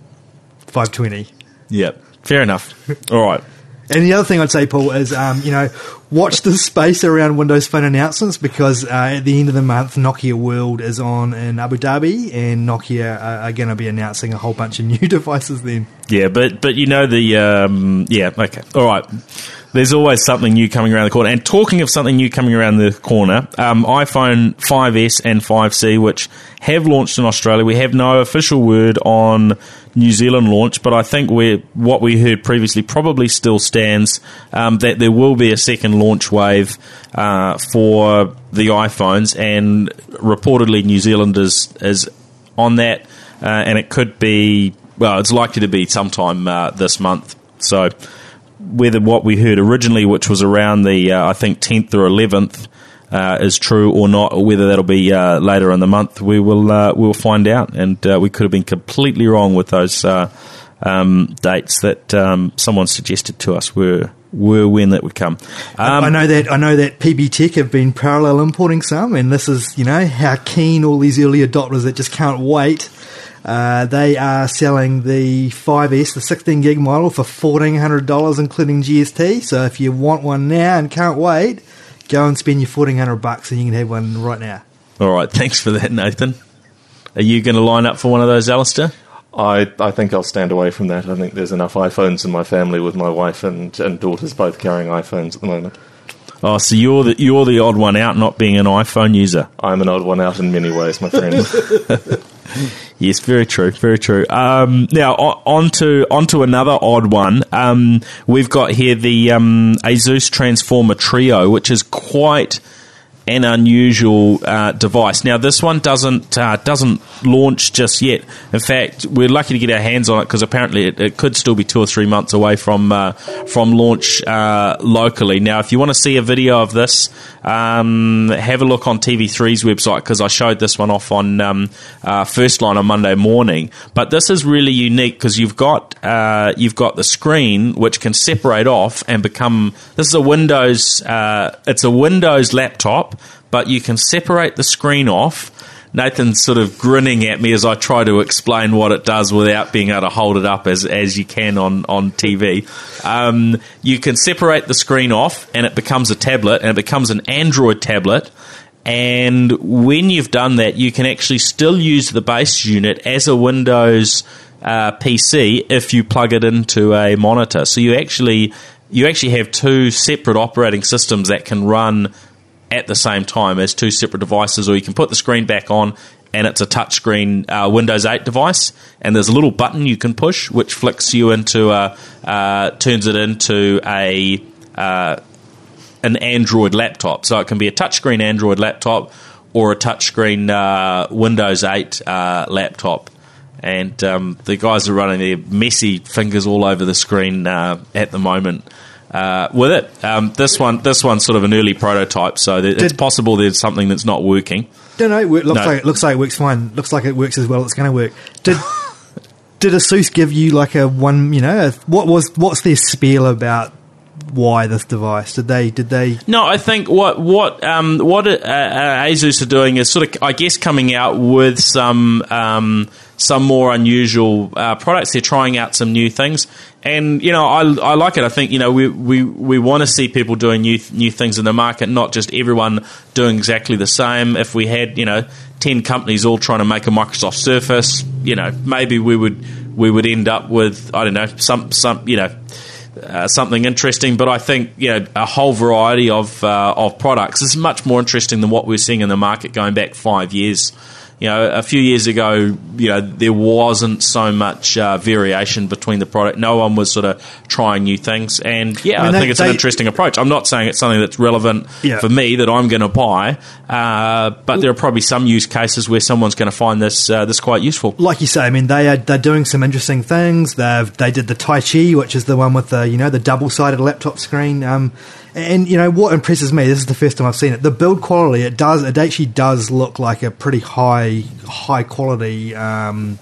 five twenty. Yep. Fair enough. All right. And the other thing I'd say, Paul, is, um, you know, watch the space around Windows Phone announcements because uh, at the end of the month, Nokia World is on in Abu Dhabi and Nokia are, are going to be announcing a whole bunch of new devices then. Yeah, but, but you know the... Um, yeah, okay. All right. There's always something new coming around the corner. And talking of something new coming around the corner, um, iPhone five S and five C, which have launched in Australia. We have no official word on New Zealand launch, but I think we're, what we heard previously probably still stands, um, that there will be a second launch wave uh, for the iPhones, and reportedly New Zealand is, is on that, uh, and it could be, well, it's likely to be sometime uh, this month. So... whether what we heard originally, which was around the, uh, I think, tenth or eleventh, uh, is true or not, or whether that'll be uh, later in the month, we will uh, we'll find out. And uh, we could have been completely wrong with those uh, um, dates that um, someone suggested to us were were when that would come. Um, I know that I know that P B Tech have been parallel importing some, and this is, you know, how keen all these early adopters that just can't wait. Uh, they are selling the five S, the sixteen gig model, for one thousand four hundred dollars, including G S T. So if you want one now and can't wait, go and spend your one thousand four hundred bucks, and you can have one right now. All right, thanks for that, Nathan. Are you going to line up for one of those, Alistair? I, I think I'll stand away from that. I think there's enough iPhones in my family with my wife and, and daughters both carrying iPhones at the moment. Oh, so you're the, you're the odd one out, not being an iPhone user. I'm an odd one out in many ways, my friend. Yes, very true, very true. Um, now, on to, on to another odd one. Um, we've got here the um, ASUS Transformer Trio, which is quite an unusual uh, device. Now, this one doesn't uh, doesn't launch just yet. In fact, we're lucky to get our hands on it because apparently it, it could still be two or three months away from uh, from launch uh, locally. Now, if you want to see a video of this, um, have a look on T V three's website because I showed this one off on um, uh, First Line on Monday morning. But this is really unique because you've got uh, you've got the screen which can separate off and become. This is a Windows. Uh, it's a Windows laptop. But you can separate the screen off. Nathan's sort of grinning at me as I try to explain what it does without being able to hold it up as, as you can on, on T V. Um, you can separate the screen off and it becomes a tablet and it becomes an Android tablet. And when you've done that, you can actually still use the base unit as a Windows uh, P C if you plug it into a monitor. So you actually you actually have two separate operating systems that can run at the same time as two separate devices, or you can put the screen back on and it's a touchscreen uh, Windows eight device, and there's a little button you can push which flicks you into a uh, turns it into a uh, an Android laptop. So it can be a touchscreen Android laptop or a touchscreen uh, Windows eight uh, laptop. and um, the guys are running their messy fingers all over the screen uh, at the moment uh, with it. Um, this one, this one's sort of an early prototype, so that Did, it's possible there's something that's not working. No, no, it looks no. like it looks like it works fine. Looks like it works as well. It's going to work. Did Did Asus give you like a one? You know, a, what was what's their spiel about? Why this device? Did they? Did they? No, I think what what um, what uh, Asus are doing is sort of, I guess, coming out with some um, some more unusual uh, products. They're trying out some new things, and you know, I, I like it. I think you know we we, we want to see people doing new new things in the market, not just everyone doing exactly the same. If we had you know ten companies all trying to make a Microsoft Surface, you know, maybe we would we would end up with I don't know some some you know. Uh, something interesting, but I think you know a whole variety of uh, of products is much more interesting than what we're seeing in the market going back five years. You know, a few years ago, you know there wasn't so much uh, variation between the product. No one was sort of trying new things, and yeah, I, mean, I they, think it's they, an interesting approach. I'm not saying it's something that's relevant yeah. for me that I'm going to buy, uh, but there are probably some use cases where someone's going to find this uh, this quite useful. Like you say, I mean they are they're doing some interesting things. They they did the Tai Chi, which is the one with the you know the double sided laptop screen. Um, And, you know, what impresses me, this is the first time I've seen it, the build quality, it does, it actually does look like a pretty high, high quality, um,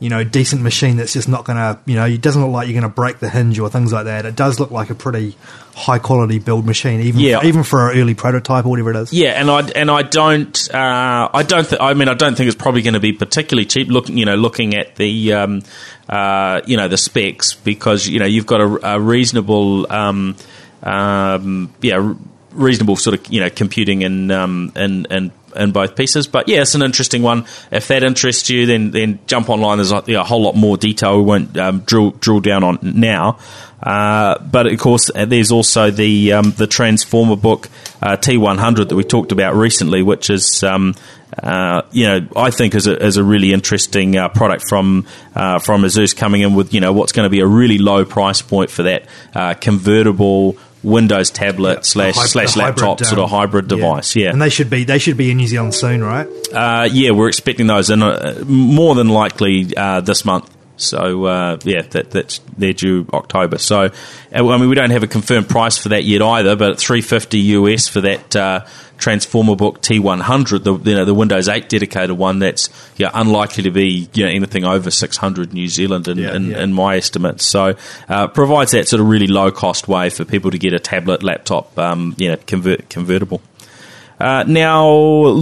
you know, decent machine that's just not going to, you know, it doesn't look like you're going to break the hinge or things like that. It does look like a pretty high quality build machine, even yeah. even for an early prototype or whatever it is. Yeah, and I and I don't, uh, I don't, th- I mean, I don't think it's probably going to be particularly cheap. Looking, you know, looking at the, um, uh, you know, the specs, because you know you've got a, a reasonable. Um, Um, yeah, reasonable sort of you know computing in um in, in in both pieces, but yeah, it's an interesting one. If that interests you, then then jump online. There's a, you know, a whole lot more detail we won't um, drill drill down on now. Uh, but of course, there's also the um, the Transformer book uh, T one hundred that we talked about recently, which is um, uh, you know I think is a, is a really interesting uh, product from uh, from Asus coming in with you know what's going to be a really low price point for that uh, convertible Windows tablet yeah, slash hybrid, slash laptop hybrid, um, sort of hybrid device, yeah. yeah. And they should be they should be in New Zealand soon, right? Uh, yeah, we're expecting those in uh, more than likely uh, this month. So uh, yeah, that, that's they're due October. So I mean, we don't have a confirmed price for that yet either, but three hundred fifty dollars U S for that uh, Transformer Book T one hundred, the you know the Windows eight dedicated one. That's yeah unlikely to be you know anything over six hundred New Zealand in yeah, in, yeah. in my estimates. So uh, provides that sort of really low cost way for people to get a tablet, laptop, um, you know, convert, convertible. Uh, now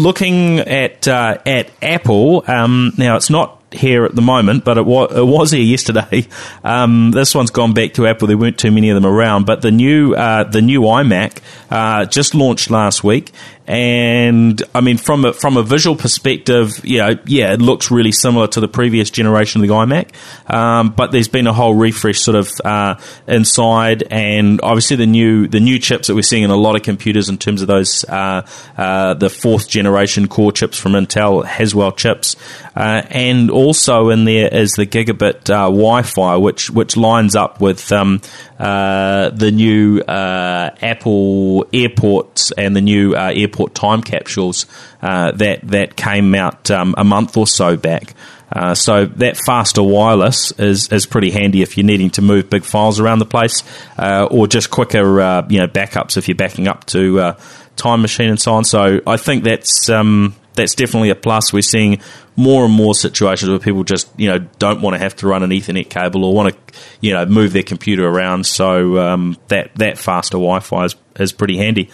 looking at uh, at Apple, um, now it's not here at the moment, but it, wa- it was here yesterday. Um, this one's gone back to Apple. There weren't too many of them around, but the new uh, the new iMac uh, just launched last week, and I mean from a, from a visual perspective, you know, yeah, it looks really similar to the previous generation of the iMac, um, but there's been a whole refresh sort of uh, inside, and obviously the new the new chips that we're seeing in a lot of computers in terms of those uh, uh, the fourth generation core chips from Intel Haswell chips, uh, and all also in there is the gigabit uh, Wi-Fi, which which lines up with um, uh, the new uh, Apple AirPorts and the new uh, AirPort time capsules uh, that that came out um, a month or so back. Uh, so that faster wireless is, is pretty handy if you're needing to move big files around the place, uh, or just quicker uh, you know backups if you're backing up to uh, Time Machine and so on. So I think that's um, that's definitely a plus. We're seeing more and more situations where people just you know don't want to have to run an Ethernet cable or want to you know move their computer around. So um, that that faster Wi-Fi is, is pretty handy.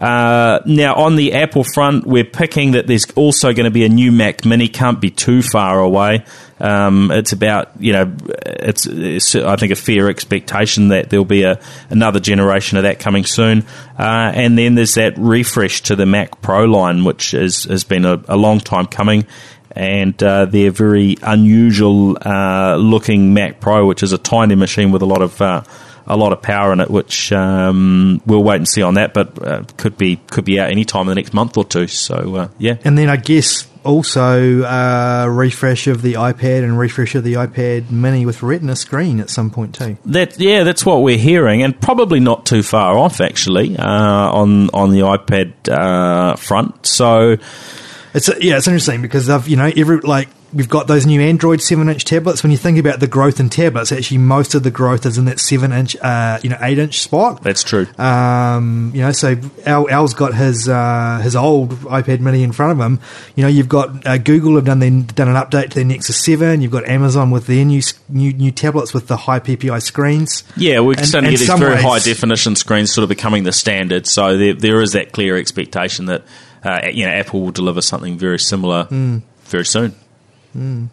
Uh, now, on the Apple front, we're picking that there's also going to be a new Mac Mini. Can't be too far away. Um, it's about, you know, it's, it's I think a fair expectation that there'll be a, another generation of that coming soon. Uh, and then there's that refresh to the Mac Pro line, which is, has been a, a long time coming. And uh, their very unusual uh, looking Mac Pro, which is a tiny machine with a lot of... Uh, a lot of power in it, which um, we'll wait and see on that, but uh, could be could be out any time in the next month or two. So uh, yeah, and then I guess also uh, refresh of the iPad and refresh of the iPad Mini with Retina screen at some point too. That yeah, that's what we're hearing, and probably not too far off actually uh, on on the iPad uh, front. So. It's yeah, it's interesting because they've you know every like we've got those new Android seven-inch tablets. When you think about the growth in tablets, actually most of the growth is in that seven-inch, uh, you know, eight-inch spot. That's true. Um, you know, so Al, Al's got his uh, his old iPad Mini in front of him. You know, you've got uh, Google have done their, done an update to their Nexus seven. You've got Amazon with their new new, new tablets with the high P P I screens. Yeah, we're and, starting to get these very ways, high definition screens sort of becoming the standard. So there there is that clear expectation that uh, you know Apple will deliver something very similar mm. very soon. Mm.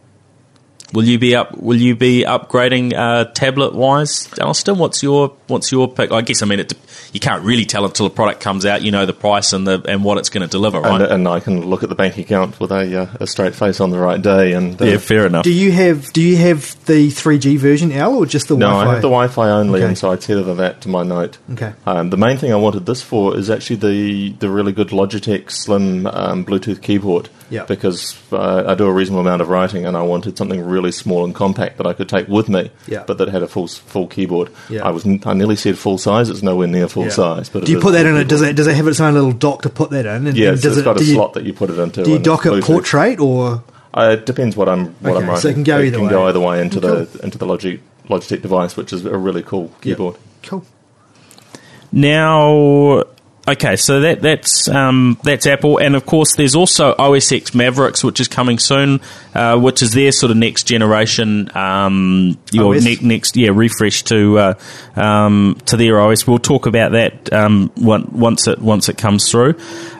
Will you be up? Will you be upgrading uh, tablet-wise, Alistair? What's your What's your pick? I guess I mean it, you can't really tell until the product comes out. You know the price and the and what it's going to deliver, right? And, and I can look at the bank account with a, uh, a straight face on the right day. And uh, yeah, fair enough. Do you have Do you have the three G version, Al, or just the no, Wi-Fi? No, I have the Wi-Fi only, okay. And so I tether that to my Note. Okay. Um, the main thing I wanted this for is actually the the really good Logitech Slim um, Bluetooth keyboard. Yeah. Because uh, I do a reasonable amount of writing, and I wanted something really small and compact that I could take with me, yeah. but that had a full full keyboard. Yeah. I was I nearly said full size. It's nowhere near full yeah. size. But do you put that in? A, does it does it have its own little dock to put that in? And, yeah, and so does it's got it, a slot you, that you put it into. Do you dock it portrait or? Uh, it depends what I'm what okay, I'm writing. So it can go it either can way. Go either way into cool. the into the Logitech Logitech device, which is a really cool keyboard. Yeah. Cool. Now. Okay, so that that's um, that's Apple, and of course there's also O S X Mavericks, which is coming soon, uh, which is their sort of next generation, um, your ne- next yeah refresh to uh, um, to their O S. We'll talk about that um, once it once it comes through.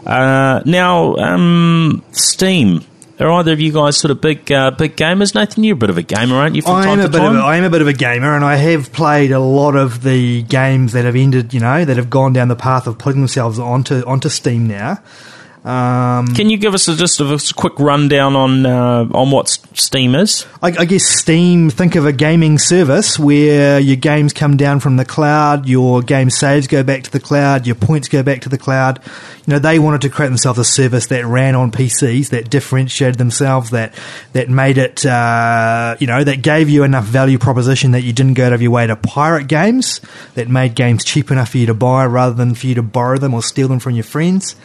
Uh, now, um, Steam. Are either of you guys sort of big uh, big gamers? Nathan, you're a bit of a gamer, aren't you, from I time am a to bit time? Of a, I am a bit of a gamer, and I have played a lot of the games that have ended, you know, that have gone down the path of putting themselves onto onto Steam now. Um, Can you give us a, just a quick rundown on uh, on what Steam is? I, I guess Steam, think of a gaming service where your games come down from the cloud, your game saves go back to the cloud, your points go back to the cloud. You know, they wanted to create themselves a service that ran on P Cs, that differentiated themselves, that that made it, uh, you know, that gave you enough value proposition that you didn't go out of your way to pirate games, that made games cheap enough for you to buy rather than for you to borrow them or steal them from your friends.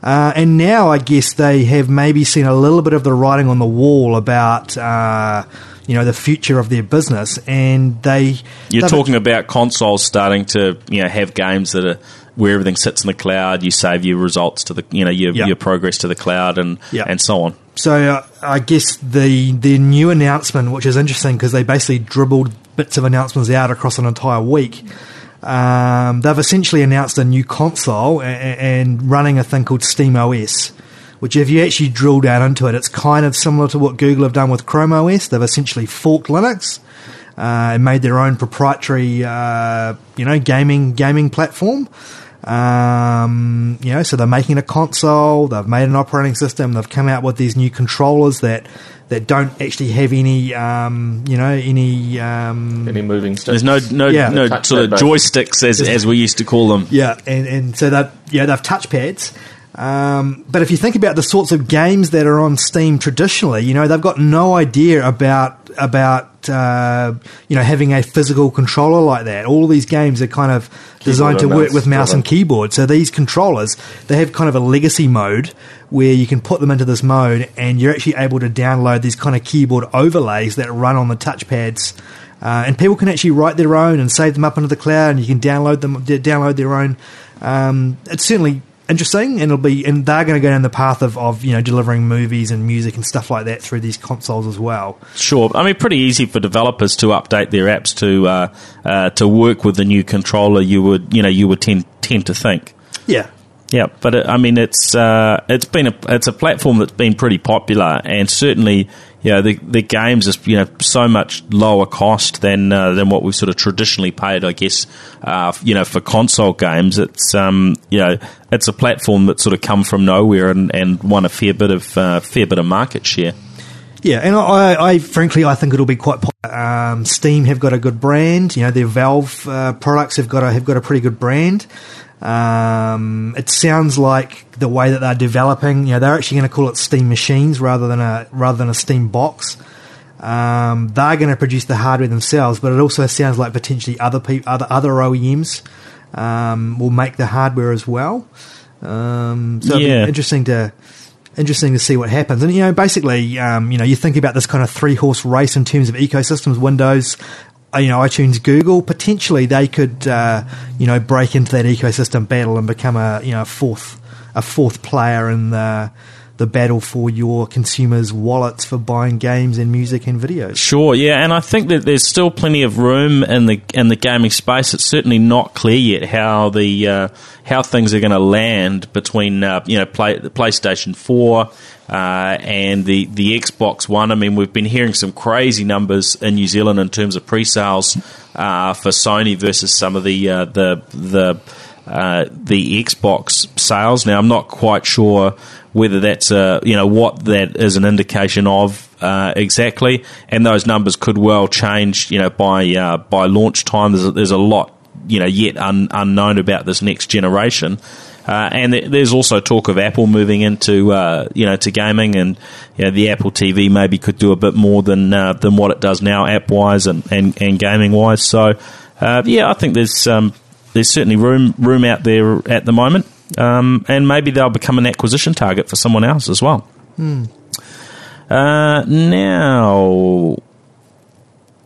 Uh, and now I guess they have maybe seen a little bit of the writing on the wall about, uh, you know, the future of their business. And they you're talking about consoles starting to, you know, have games that are where everything sits in the cloud. You save your results to the, you know, your yep. your progress to the cloud and yep. and so on. So uh, I guess the the new announcement, which is interesting because they basically dribbled bits of announcements out across an entire week. Um, they've essentially announced a new console and, and running a thing called Steam O S, which if you actually drill down into it, it's kind of similar to what Google have done with Chrome O S. They've essentially forked Linux uh, and made their own proprietary, uh, you know, gaming gaming platform. Um, you know, so they're making a console, they've made an operating system, they've come out with these new controllers that. That don't actually have any, um, you know, any um, any moving sticks. There's no no yeah. no sort of joysticks as as we used to call them. Yeah, and and so that yeah they've touchpads. Um, but if you think about the sorts of games that are on Steam traditionally, you know, they've got no idea about about uh, you know having a physical controller like that. All these games are kind of designed to work with mouse and keyboard. So these controllers, they have kind of a legacy mode where you can put them into this mode and you're actually able to download these kind of keyboard overlays that run on the touchpads. Uh, and people can actually write their own and save them up into the cloud and you can download them, d- download their own. Um, it's certainly interesting and it'll be, and they're going to go down the path of, of, you know, delivering movies and music and stuff like that through these consoles as well. Sure. I mean, pretty easy for developers to update their apps to, uh, uh, to work with the new controller you would, you know, you would tend, tend to think. Yeah. Yeah, but it, I mean, it's uh, it's been a it's a platform that's been pretty popular, and certainly, you know, the the games is you know so much lower cost than uh, than what we've sort of traditionally paid, I guess, uh, you know, for console games. It's um, you know, it's a platform that's sort of come from nowhere and, and won a fair bit of uh, fair bit of market share. Yeah, and I, I frankly I think it'll be quite popular. Um, Steam have got a good brand, you know, their Valve uh, products have got a, have got a pretty good brand. Um, it sounds like the way that they're developing, you know, they're actually going to call it Steam Machines rather than a rather than a Steam Box. Um, they're going to produce the hardware themselves, but it also sounds like potentially other pe- other other O E Ms um, will make the hardware as well. Um, so yeah. It'll be interesting to interesting to see what happens. And, you know, basically, um, you know, you think about this kind of three-horse race in terms of ecosystems, Windows, you know, iTunes, Google, potentially they could, uh, you know, break into that ecosystem battle and become a, you know, a fourth, a fourth player in the the battle for your consumers' wallets for buying games and music and videos. Sure, yeah, and I think that there's still plenty of room in the in the gaming space. It's certainly not clear yet how the uh, how things are going to land between uh, you know play, the PlayStation four uh, and the, the Xbox One. I mean, we've been hearing some crazy numbers in New Zealand in terms of pre-sales uh, for Sony versus some of the uh, the the uh, the Xbox sales. Now, I'm not quite sure whether that's a, you know, what that is an indication of uh, exactly, and those numbers could well change, you know, by uh, by launch time. There's a, there's a lot, you know, yet un, unknown about this next generation, uh, and th- there's also talk of Apple moving into, uh, you know, to gaming, and you know, the Apple T V maybe could do a bit more than uh, than what it does now, app wise and, and, and gaming wise. So, uh, yeah, I think there's um, there's certainly room room out there at the moment. Um, and maybe they'll become an acquisition target for someone else as well. Hmm. Uh, now,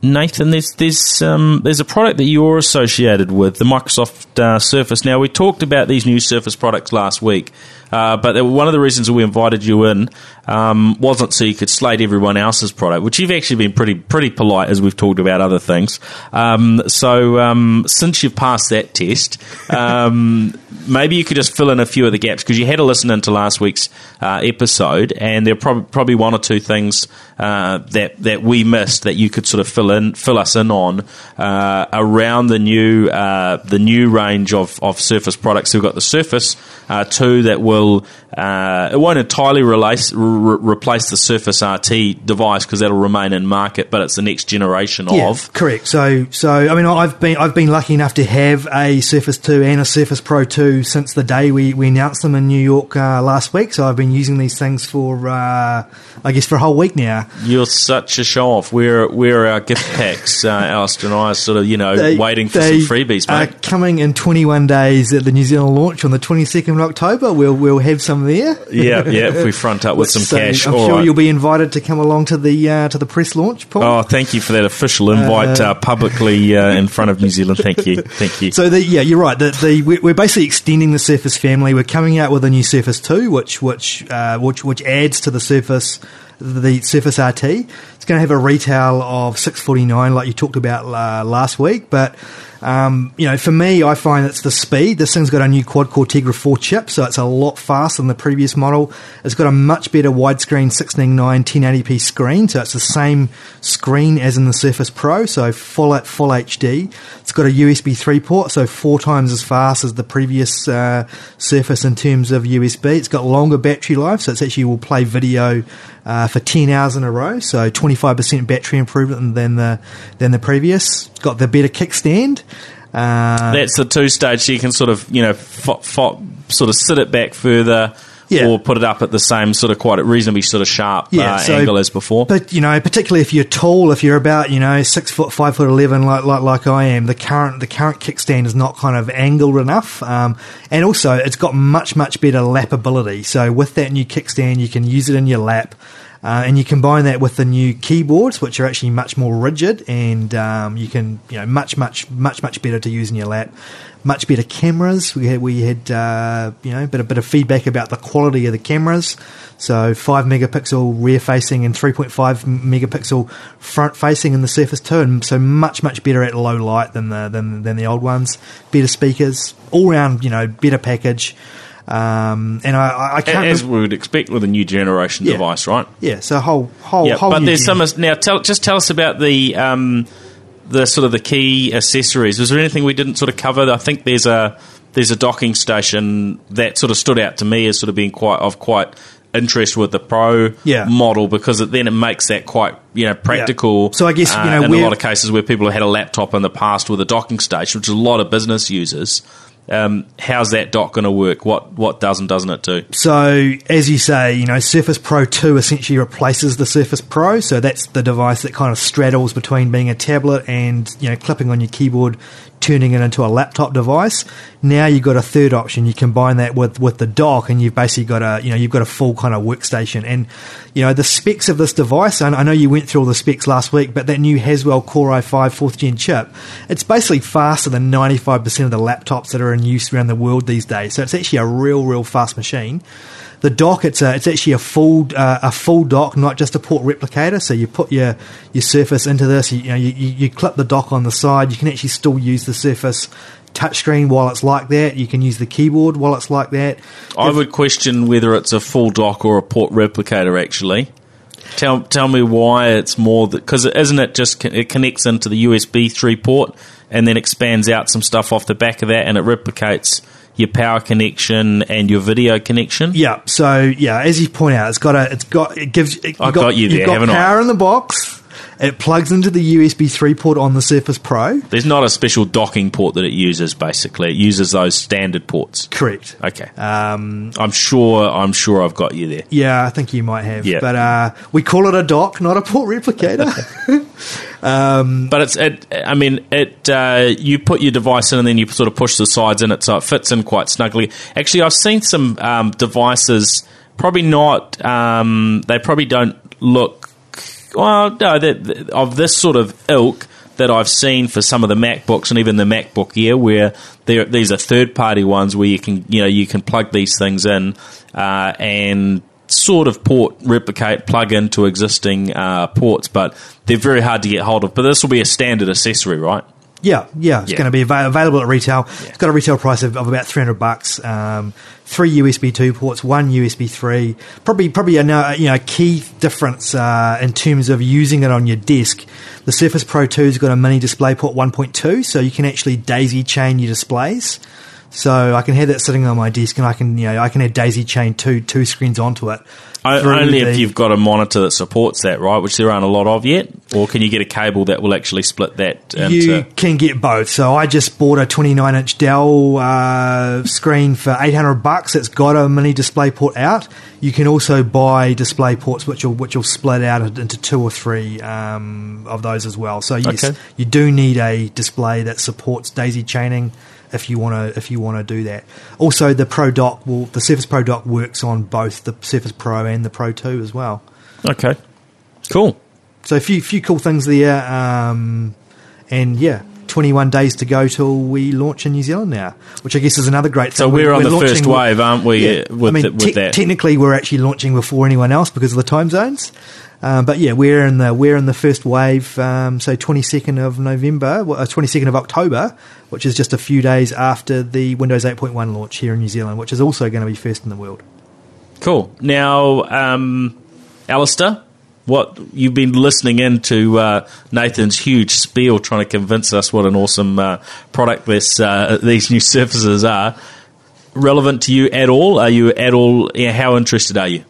Nathan, there's there's um, there's a product that you're associated with, the Microsoft uh, Surface. Now, we talked about these new Surface products last week, uh, but one of the reasons we invited you in um, wasn't so you could slate everyone else's product, which you've actually been pretty pretty polite as we've talked about other things. Um, so, um, since you've passed that test, um, maybe you could just fill in a few of the gaps, because you had a listen into last week's uh, episode, and there are prob- probably one or two things uh, that that we missed that you could sort of fill in, fill us in on uh, around the new uh, the new range of, of Surface products. We've got the Surface uh, two that will uh, it won't entirely replace re- replace the Surface R T device, because that'll remain in market, but it's the next generation yeah, of correct. So so I mean I've been I've been lucky enough to have a Surface two and a Surface Pro two since the day we, we announced them in New York uh, last week, so I've been using these things for uh, I guess for a whole week now. You're such a show off. We're we're our gift packs. Uh, Alistair and I are sort of you know they, waiting for some freebies. Mate. Are coming in twenty-one days at the New Zealand launch on the twenty-second of October. We'll we'll have some there. Yeah, yeah. If we front up with some so cash, I'm All sure right. you'll be invited to come along to the uh, to the press launch, Paul. Oh, thank you for that official invite uh, uh, publicly uh, in front of New Zealand. Thank you, thank you. So the, yeah, you're right. The, the we're basically extending the Surface family. We're coming out with a new Surface two, which which uh, which which adds to the Surface, the Surface R T. It's going to have a retail of six hundred forty-nine dollars, like you talked about uh, last week. But um, you know, for me, I find it's the speed. This thing's got a new quad-core Tegra four chip, so it's a lot faster than the previous model. It's got a much better widescreen sixteen by nine ten eighty p screen, so it's the same screen as in the Surface Pro, so full at full H D. It's got a U S B three port, so four times as fast as the previous uh, Surface in terms of U S B. It's got longer battery life, so it's actually will play video uh, for ten hours in a row, so twenty-five percent battery improvement than the than the previous. It's got the better kickstand. Uh, That's the two stage, so you can sort of you know f- f- sort of sit it back further. Yeah. Or put it up at the same sort of quite a reasonably sort of sharp yeah, uh, so, angle as before. But, you know, particularly if you're tall, if you're about, you know, six foot, five foot eleven, like like, like I am, the current the current kickstand is not kind of angled enough. Um, and also, it's got much, much better lap ability. So with that new kickstand, you can use it in your lap. Uh, and you combine that with the new keyboards, which are actually much more rigid, and um, you can, you know, much, much, much, much better to use in your lap. Much better cameras. We had, we had, uh, you know, a bit, a bit of feedback about the quality of the cameras. So five megapixel rear facing and three point five megapixel front facing in the Surface Two, and so much, much better at low light than the than than the old ones. Better speakers, all round, you know, better package. Um, and I, I can't as we would expect with a new generation yeah. device, right? Yeah, so whole whole yeah, whole. But new there's gen- some now. Tell just tell us about the um, the sort of the key accessories. Was there anything we didn't sort of cover? I think there's a there's a docking station that sort of stood out to me as sort of being quite of quite interest with the Pro yeah. model, because it, then it makes that quite you know practical. Yeah. So I guess you know uh, in a lot of cases where people have had a laptop in the past with a docking station, which is a lot of business users. Um, how's that dock going to work? What what does and doesn't it do? So, as you say, you know, Surface Pro two essentially replaces the Surface Pro. So that's the device that kind of straddles between being a tablet and, you know, clipping on your keyboard, turning it into a laptop device. Now you've got a third option. You combine that with, with the dock, and you've basically got a, you know, you've got a full kind of workstation. And, you know, the specs of this device, and I know you went through all the specs last week, but that new Haswell Core i five fourth gen chip, it's basically faster than ninety-five percent of the laptops that are in use around the world these days. So it's actually a real, real fast machine. The dock, it's a, it's actually a full uh, a full dock, not just a port replicator. So you put your, your Surface into this, you, you know, you, you clip the dock on the side. You can actually still use the Surface touchscreen while it's like that. You can use the keyboard while it's like that. I if, would question whether it's a full dock or a port replicator, actually. Tell tell me why it's more, because isn't it just, it connects into the U S B three port and then expands out some stuff off the back of that, and it replicates your power connection and your video connection. Yeah. So yeah, as you point out, it's got a, it's got, it gives. It, I got, got you there, you've got haven't power I? In the box. It plugs into the U S B three port on the Surface Pro. There's not a special docking port that it uses, basically. It uses those standard ports. Correct. Okay. Um, I'm sure I'm sure I've got you there. Yeah, I think you might have. Yep. But uh, we call it a dock, not a port replicator. um, but it's, it, I mean, it. Uh, you put your device in and then you sort of push the sides in it, so it fits in quite snugly. Actually, I've seen some um, devices, probably not, um, they probably don't look, well, no, that, of this sort of ilk that I've seen for some of the MacBooks and even the MacBook Air, where these are third-party ones where you can, you know, you can plug these things in uh, and sort of port replicate, plug into existing uh, ports, but they're very hard to get hold of. But this will be a standard accessory, right? Yeah, yeah, it's yeah. going to be av- available at retail. Yeah. It's got a retail price of, of about three hundred bucks. Um, three U S B two ports, one U S B three. Probably, probably a you know key difference uh, in terms of using it on your desk. The Surface Pro two's got a mini display port one point two, so you can actually daisy chain your displays. So I can have that sitting on my desk, and I can you know I can have daisy chain two two screens onto it. Only if you've got a monitor that supports that, right? Which there aren't a lot of yet. Or can you get a cable that will actually split that into... You can get both. So I just bought a twenty-nine inch Dell uh, screen for eight hundred bucks. It's got a mini DisplayPort out. You can also buy DisplayPorts, which will which will split out into two or three um, of those as well. So yes, okay. You do need a display that supports daisy chaining. If you want to, if you want to do that, also the Pro Dock will. The Surface Pro Dock works on both the Surface Pro and the Pro two as well. Okay, cool. So a few, few cool things there, um, and yeah, twenty-one days to go till we launch in New Zealand now, which I guess is another great thing. So we're, we're on we're the first wave, aren't we? Yeah, with, I mean, the, with te- that, technically we're actually launching before anyone else because of the time zones. Um, but yeah, we're in the we're in the first wave. Um, so twenty-second of November, twenty-second of October, which is just a few days after the Windows eight point one launch here in New Zealand, which is also going to be first in the world. Cool. Now, um, Alistair, what you've been listening in to uh, Nathan's huge spiel trying to convince us what an awesome uh, product this uh, these new Surfaces are. Relevant to you at all? Are you at all? Yeah, how interested are you?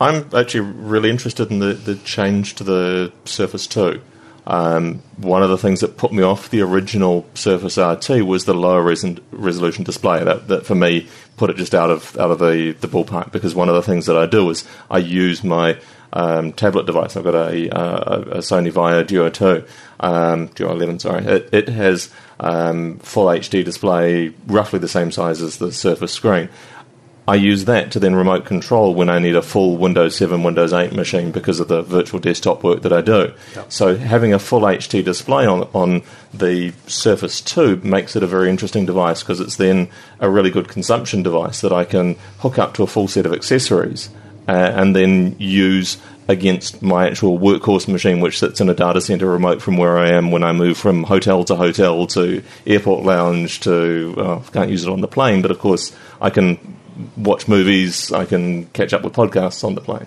I'm actually really interested in the, the change to the Surface two. Um, one of the things that put me off the original Surface R T was the lower res- resolution display. That, that for me put it just out of out of the, the ballpark, because one of the things that I do is I use my um, tablet device. I've got a, a, a Sony Vio Duo two, um, Duo eleven, sorry. It, it has um, full H D display, roughly the same size as the Surface screen. I use that to then remote control when I need a full Windows seven, Windows eight machine because of the virtual desktop work that I do. Yep. So having a full H D display on on the Surface two makes it a very interesting device, because it's then a really good consumption device that I can hook up to a full set of accessories uh, and then use against my actual workhorse machine, which sits in a data center remote from where I am when I move from hotel to hotel to airport lounge to... Oh, I can't use it on the plane, but of course I can... watch movies, I can catch up with podcasts on the plane.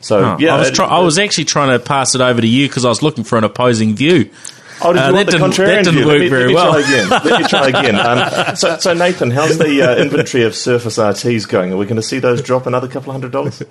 So, oh, yeah. I was, try- I was actually trying to pass it over to you because I was looking for an opposing view. Oh, did you uh, want that the contrarian That didn't view? work me, very well. Let me well. try again. Let me try again. Um, so, so, Nathan, how's the uh, inventory of Surface R Ts going? Are we going to see those drop another couple of hundred dollars?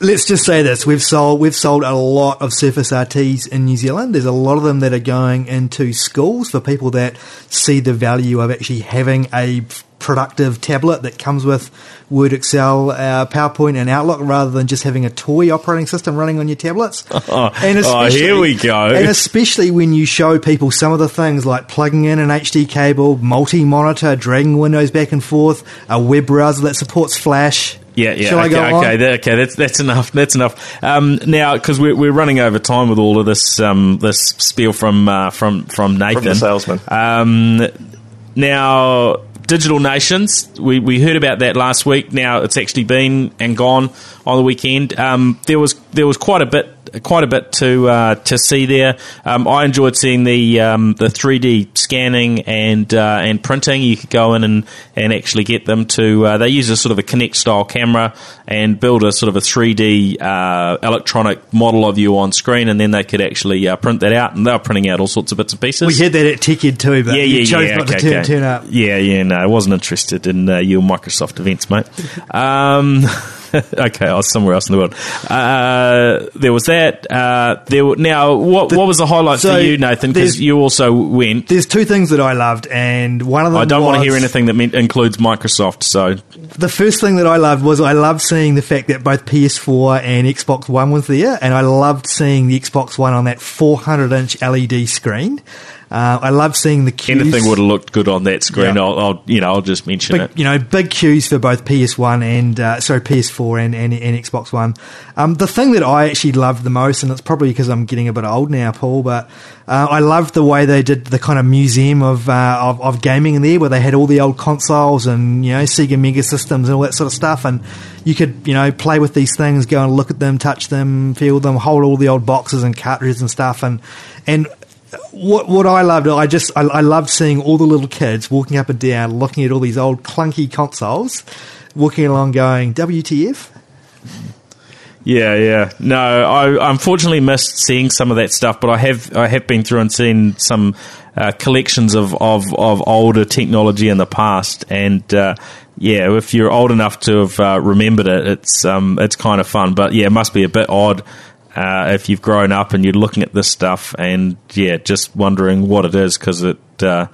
let's just say this: we've sold we've sold a lot of Surface R Ts in New Zealand. There's a lot of them that are going into schools for people that see the value of actually having a productive tablet that comes with Word, Excel, uh, PowerPoint, and Outlook, rather than just having a toy operating system running on your tablets. Oh, and oh here we go. And especially when you show people some of the things like plugging in an H D cable, multi-monitor, dragging windows back and forth, a web browser that supports Flash. Yeah, yeah. Shall okay, I go okay, that, okay. That's that's enough. That's enough. Um, now, because we're we're running over time with all of this um, this spiel from uh, from from Nathan, from the salesman. Um, now, digital nations. We we heard about that last week. Now it's actually been and gone on the weekend. Um, there was there was quite a bit. Quite a bit to uh, to see there. Um, I enjoyed seeing the um, the three D scanning and uh, and printing. You could go in and, and actually get them to. Uh, they use a sort of a Kinect style camera and build a sort of a three D uh, electronic model of you on screen, and then they could actually uh, print that out. And they were printing out all sorts of bits and pieces. We had that at TechEd too, but yeah, yeah, you chose yeah, not okay, to turn, okay. turn up. Yeah, yeah, no, I wasn't interested in uh, your Microsoft events, mate. Um, okay, I was somewhere else in the world. Uh, there was that. Uh, there were, now, what the, what was the highlight so for you, Nathan? Because you also went. There's two things that I loved, and one of them I don't was, want to hear anything that meant, includes Microsoft, so... The first thing that I loved was I loved seeing the fact that both P S four and Xbox One was there, and I loved seeing the Xbox One on that four hundred inch L E D screen. Uh, I love seeing the queues. Anything would have looked good on that screen. Yeah. I'll, I'll, you know, I'll just mention big, it. You know, big queues for both P S one and uh, sorry, P S four and, and, and Xbox One. Um, the thing that I actually loved the most, and it's probably because I'm getting a bit old now, Paul, but uh, I loved the way they did the kind of museum of, uh, of of gaming in there, where they had all the old consoles and you know Sega Mega Systems and all that sort of stuff, and you could you know play with these things, go and look at them, touch them, feel them, hold all the old boxes and cartridges and stuff, and and. What what I loved, I just I, I loved seeing all the little kids walking up and down, looking at all these old clunky consoles, walking along, going W T F. Yeah, yeah. No, I unfortunately missed seeing some of that stuff, but I have I have been through and seen some uh, collections of, of, of older technology in the past, and uh, yeah, if you're old enough to have uh, remembered it, it's um it's kind of fun, but yeah, it must be a bit odd. Uh, if you've grown up and you're looking at this stuff and, yeah, just wondering what it is because it uh,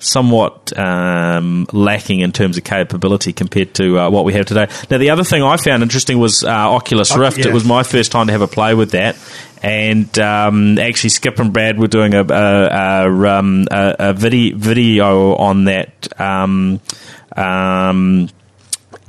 somewhat um, lacking in terms of capability compared to uh, what we have today. Now, the other thing I found interesting was uh, Oculus oh, Rift. Yeah. It was my first time to have a play with that. And um, actually, Skip and Brad were doing a, a, a, um, a, a video, video on that um, um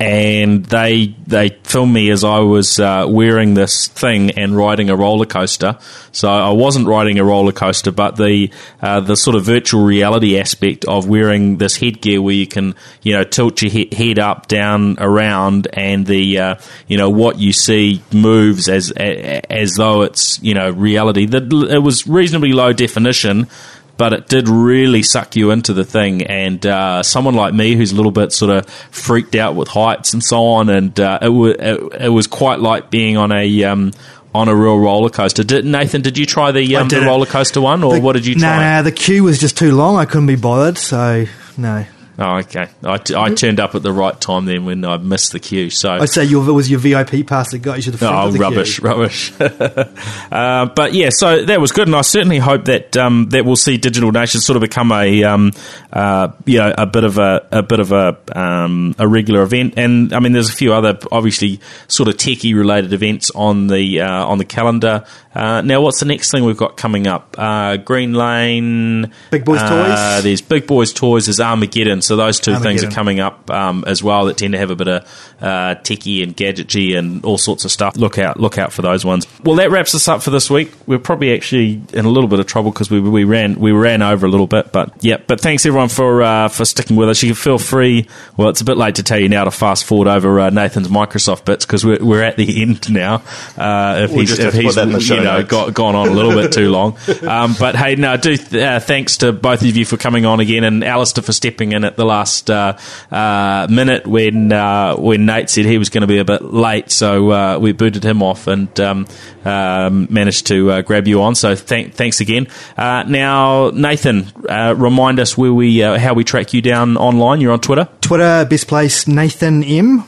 And they they filmed me as I was uh, wearing this thing and riding a roller coaster. So I wasn't riding a roller coaster, but the uh, the sort of virtual reality aspect of wearing this headgear, where you can you know tilt your he- head up, down, around, and the uh, you know what you see moves as as though it's you know reality. It was reasonably low definition, but it did really suck you into the thing. And uh, someone like me who's a little bit sort of freaked out with heights and so on, and uh, it, w- it, it was quite like being on a um, on a real roller coaster. Did, Nathan, did you try the, um, the roller coaster one, or the, what did you try? Nah, the queue was just too long. I couldn't be bothered, so no. Oh, okay. I, t- I turned up at the right time then when I missed the queue. So I'd say your, it was your V I P pass that got you to the front oh, of the rubbish, queue. Oh, rubbish, rubbish. uh, but, yeah, so that was good, and I certainly hope that um, that we'll see Digital Nations sort of become a um, uh, you know a bit of a a bit of a um, a regular event. And I mean, there's a few other obviously sort of techie related events on the uh, on the calendar. Uh, now, what's the next thing we've got coming up? Uh, Green Lane, Big Boys uh, Toys. There's Big Boys Toys. There's Armageddon. So those two Armageddon. things are coming up um, as well, that tend to have a bit of uh, techie and gadgety and all sorts of stuff. Look out, look out for those ones. Well, that wraps us up for this week. We're probably actually in a little bit of trouble because we we ran we ran over a little bit, but yeah. But thanks everyone for uh, for sticking with us. You can feel free. Well, it's a bit late to tell you now to fast forward over uh, Nathan's Microsoft bits because we're we're at the end now. Uh, if we'll he's, if he's you know got, gone on a little bit too long, um, but hey, no, do uh, thanks to both of you for coming on again, and Alistair for stepping in at the last uh, uh, minute when uh, when Nate said he was going to be a bit late, so uh, we booted him off and um, uh, managed to uh, grab you on. So th- thanks again. Uh, now, Nathan, uh, remind us where we uh, how we track you down online. You're on Twitter. Twitter, best place, Nathan M.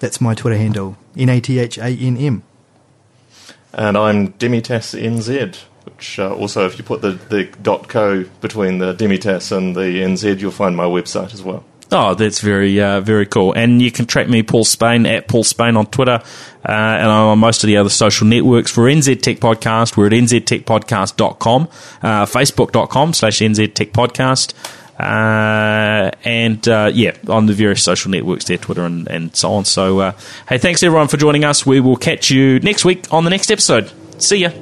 That's my Twitter handle. N A T H A N M. And I'm DemiTasNZ, which uh, also, if you put the, the .co between the DemiTas and the N Z, you'll find my website as well. Oh, that's very, uh, very cool. And you can track me, Paul Spain, at Paul Spain on Twitter, uh, and I'm on most of the other social networks. For N Z Tech Podcast, we're at n z tech podcast dot com, uh, facebook dot com slash nztechpodcast, uh, and, uh, yeah, on the various social networks there, Twitter and, and so on. So, uh, hey, thanks, everyone, for joining us. We will catch you next week on the next episode. See ya.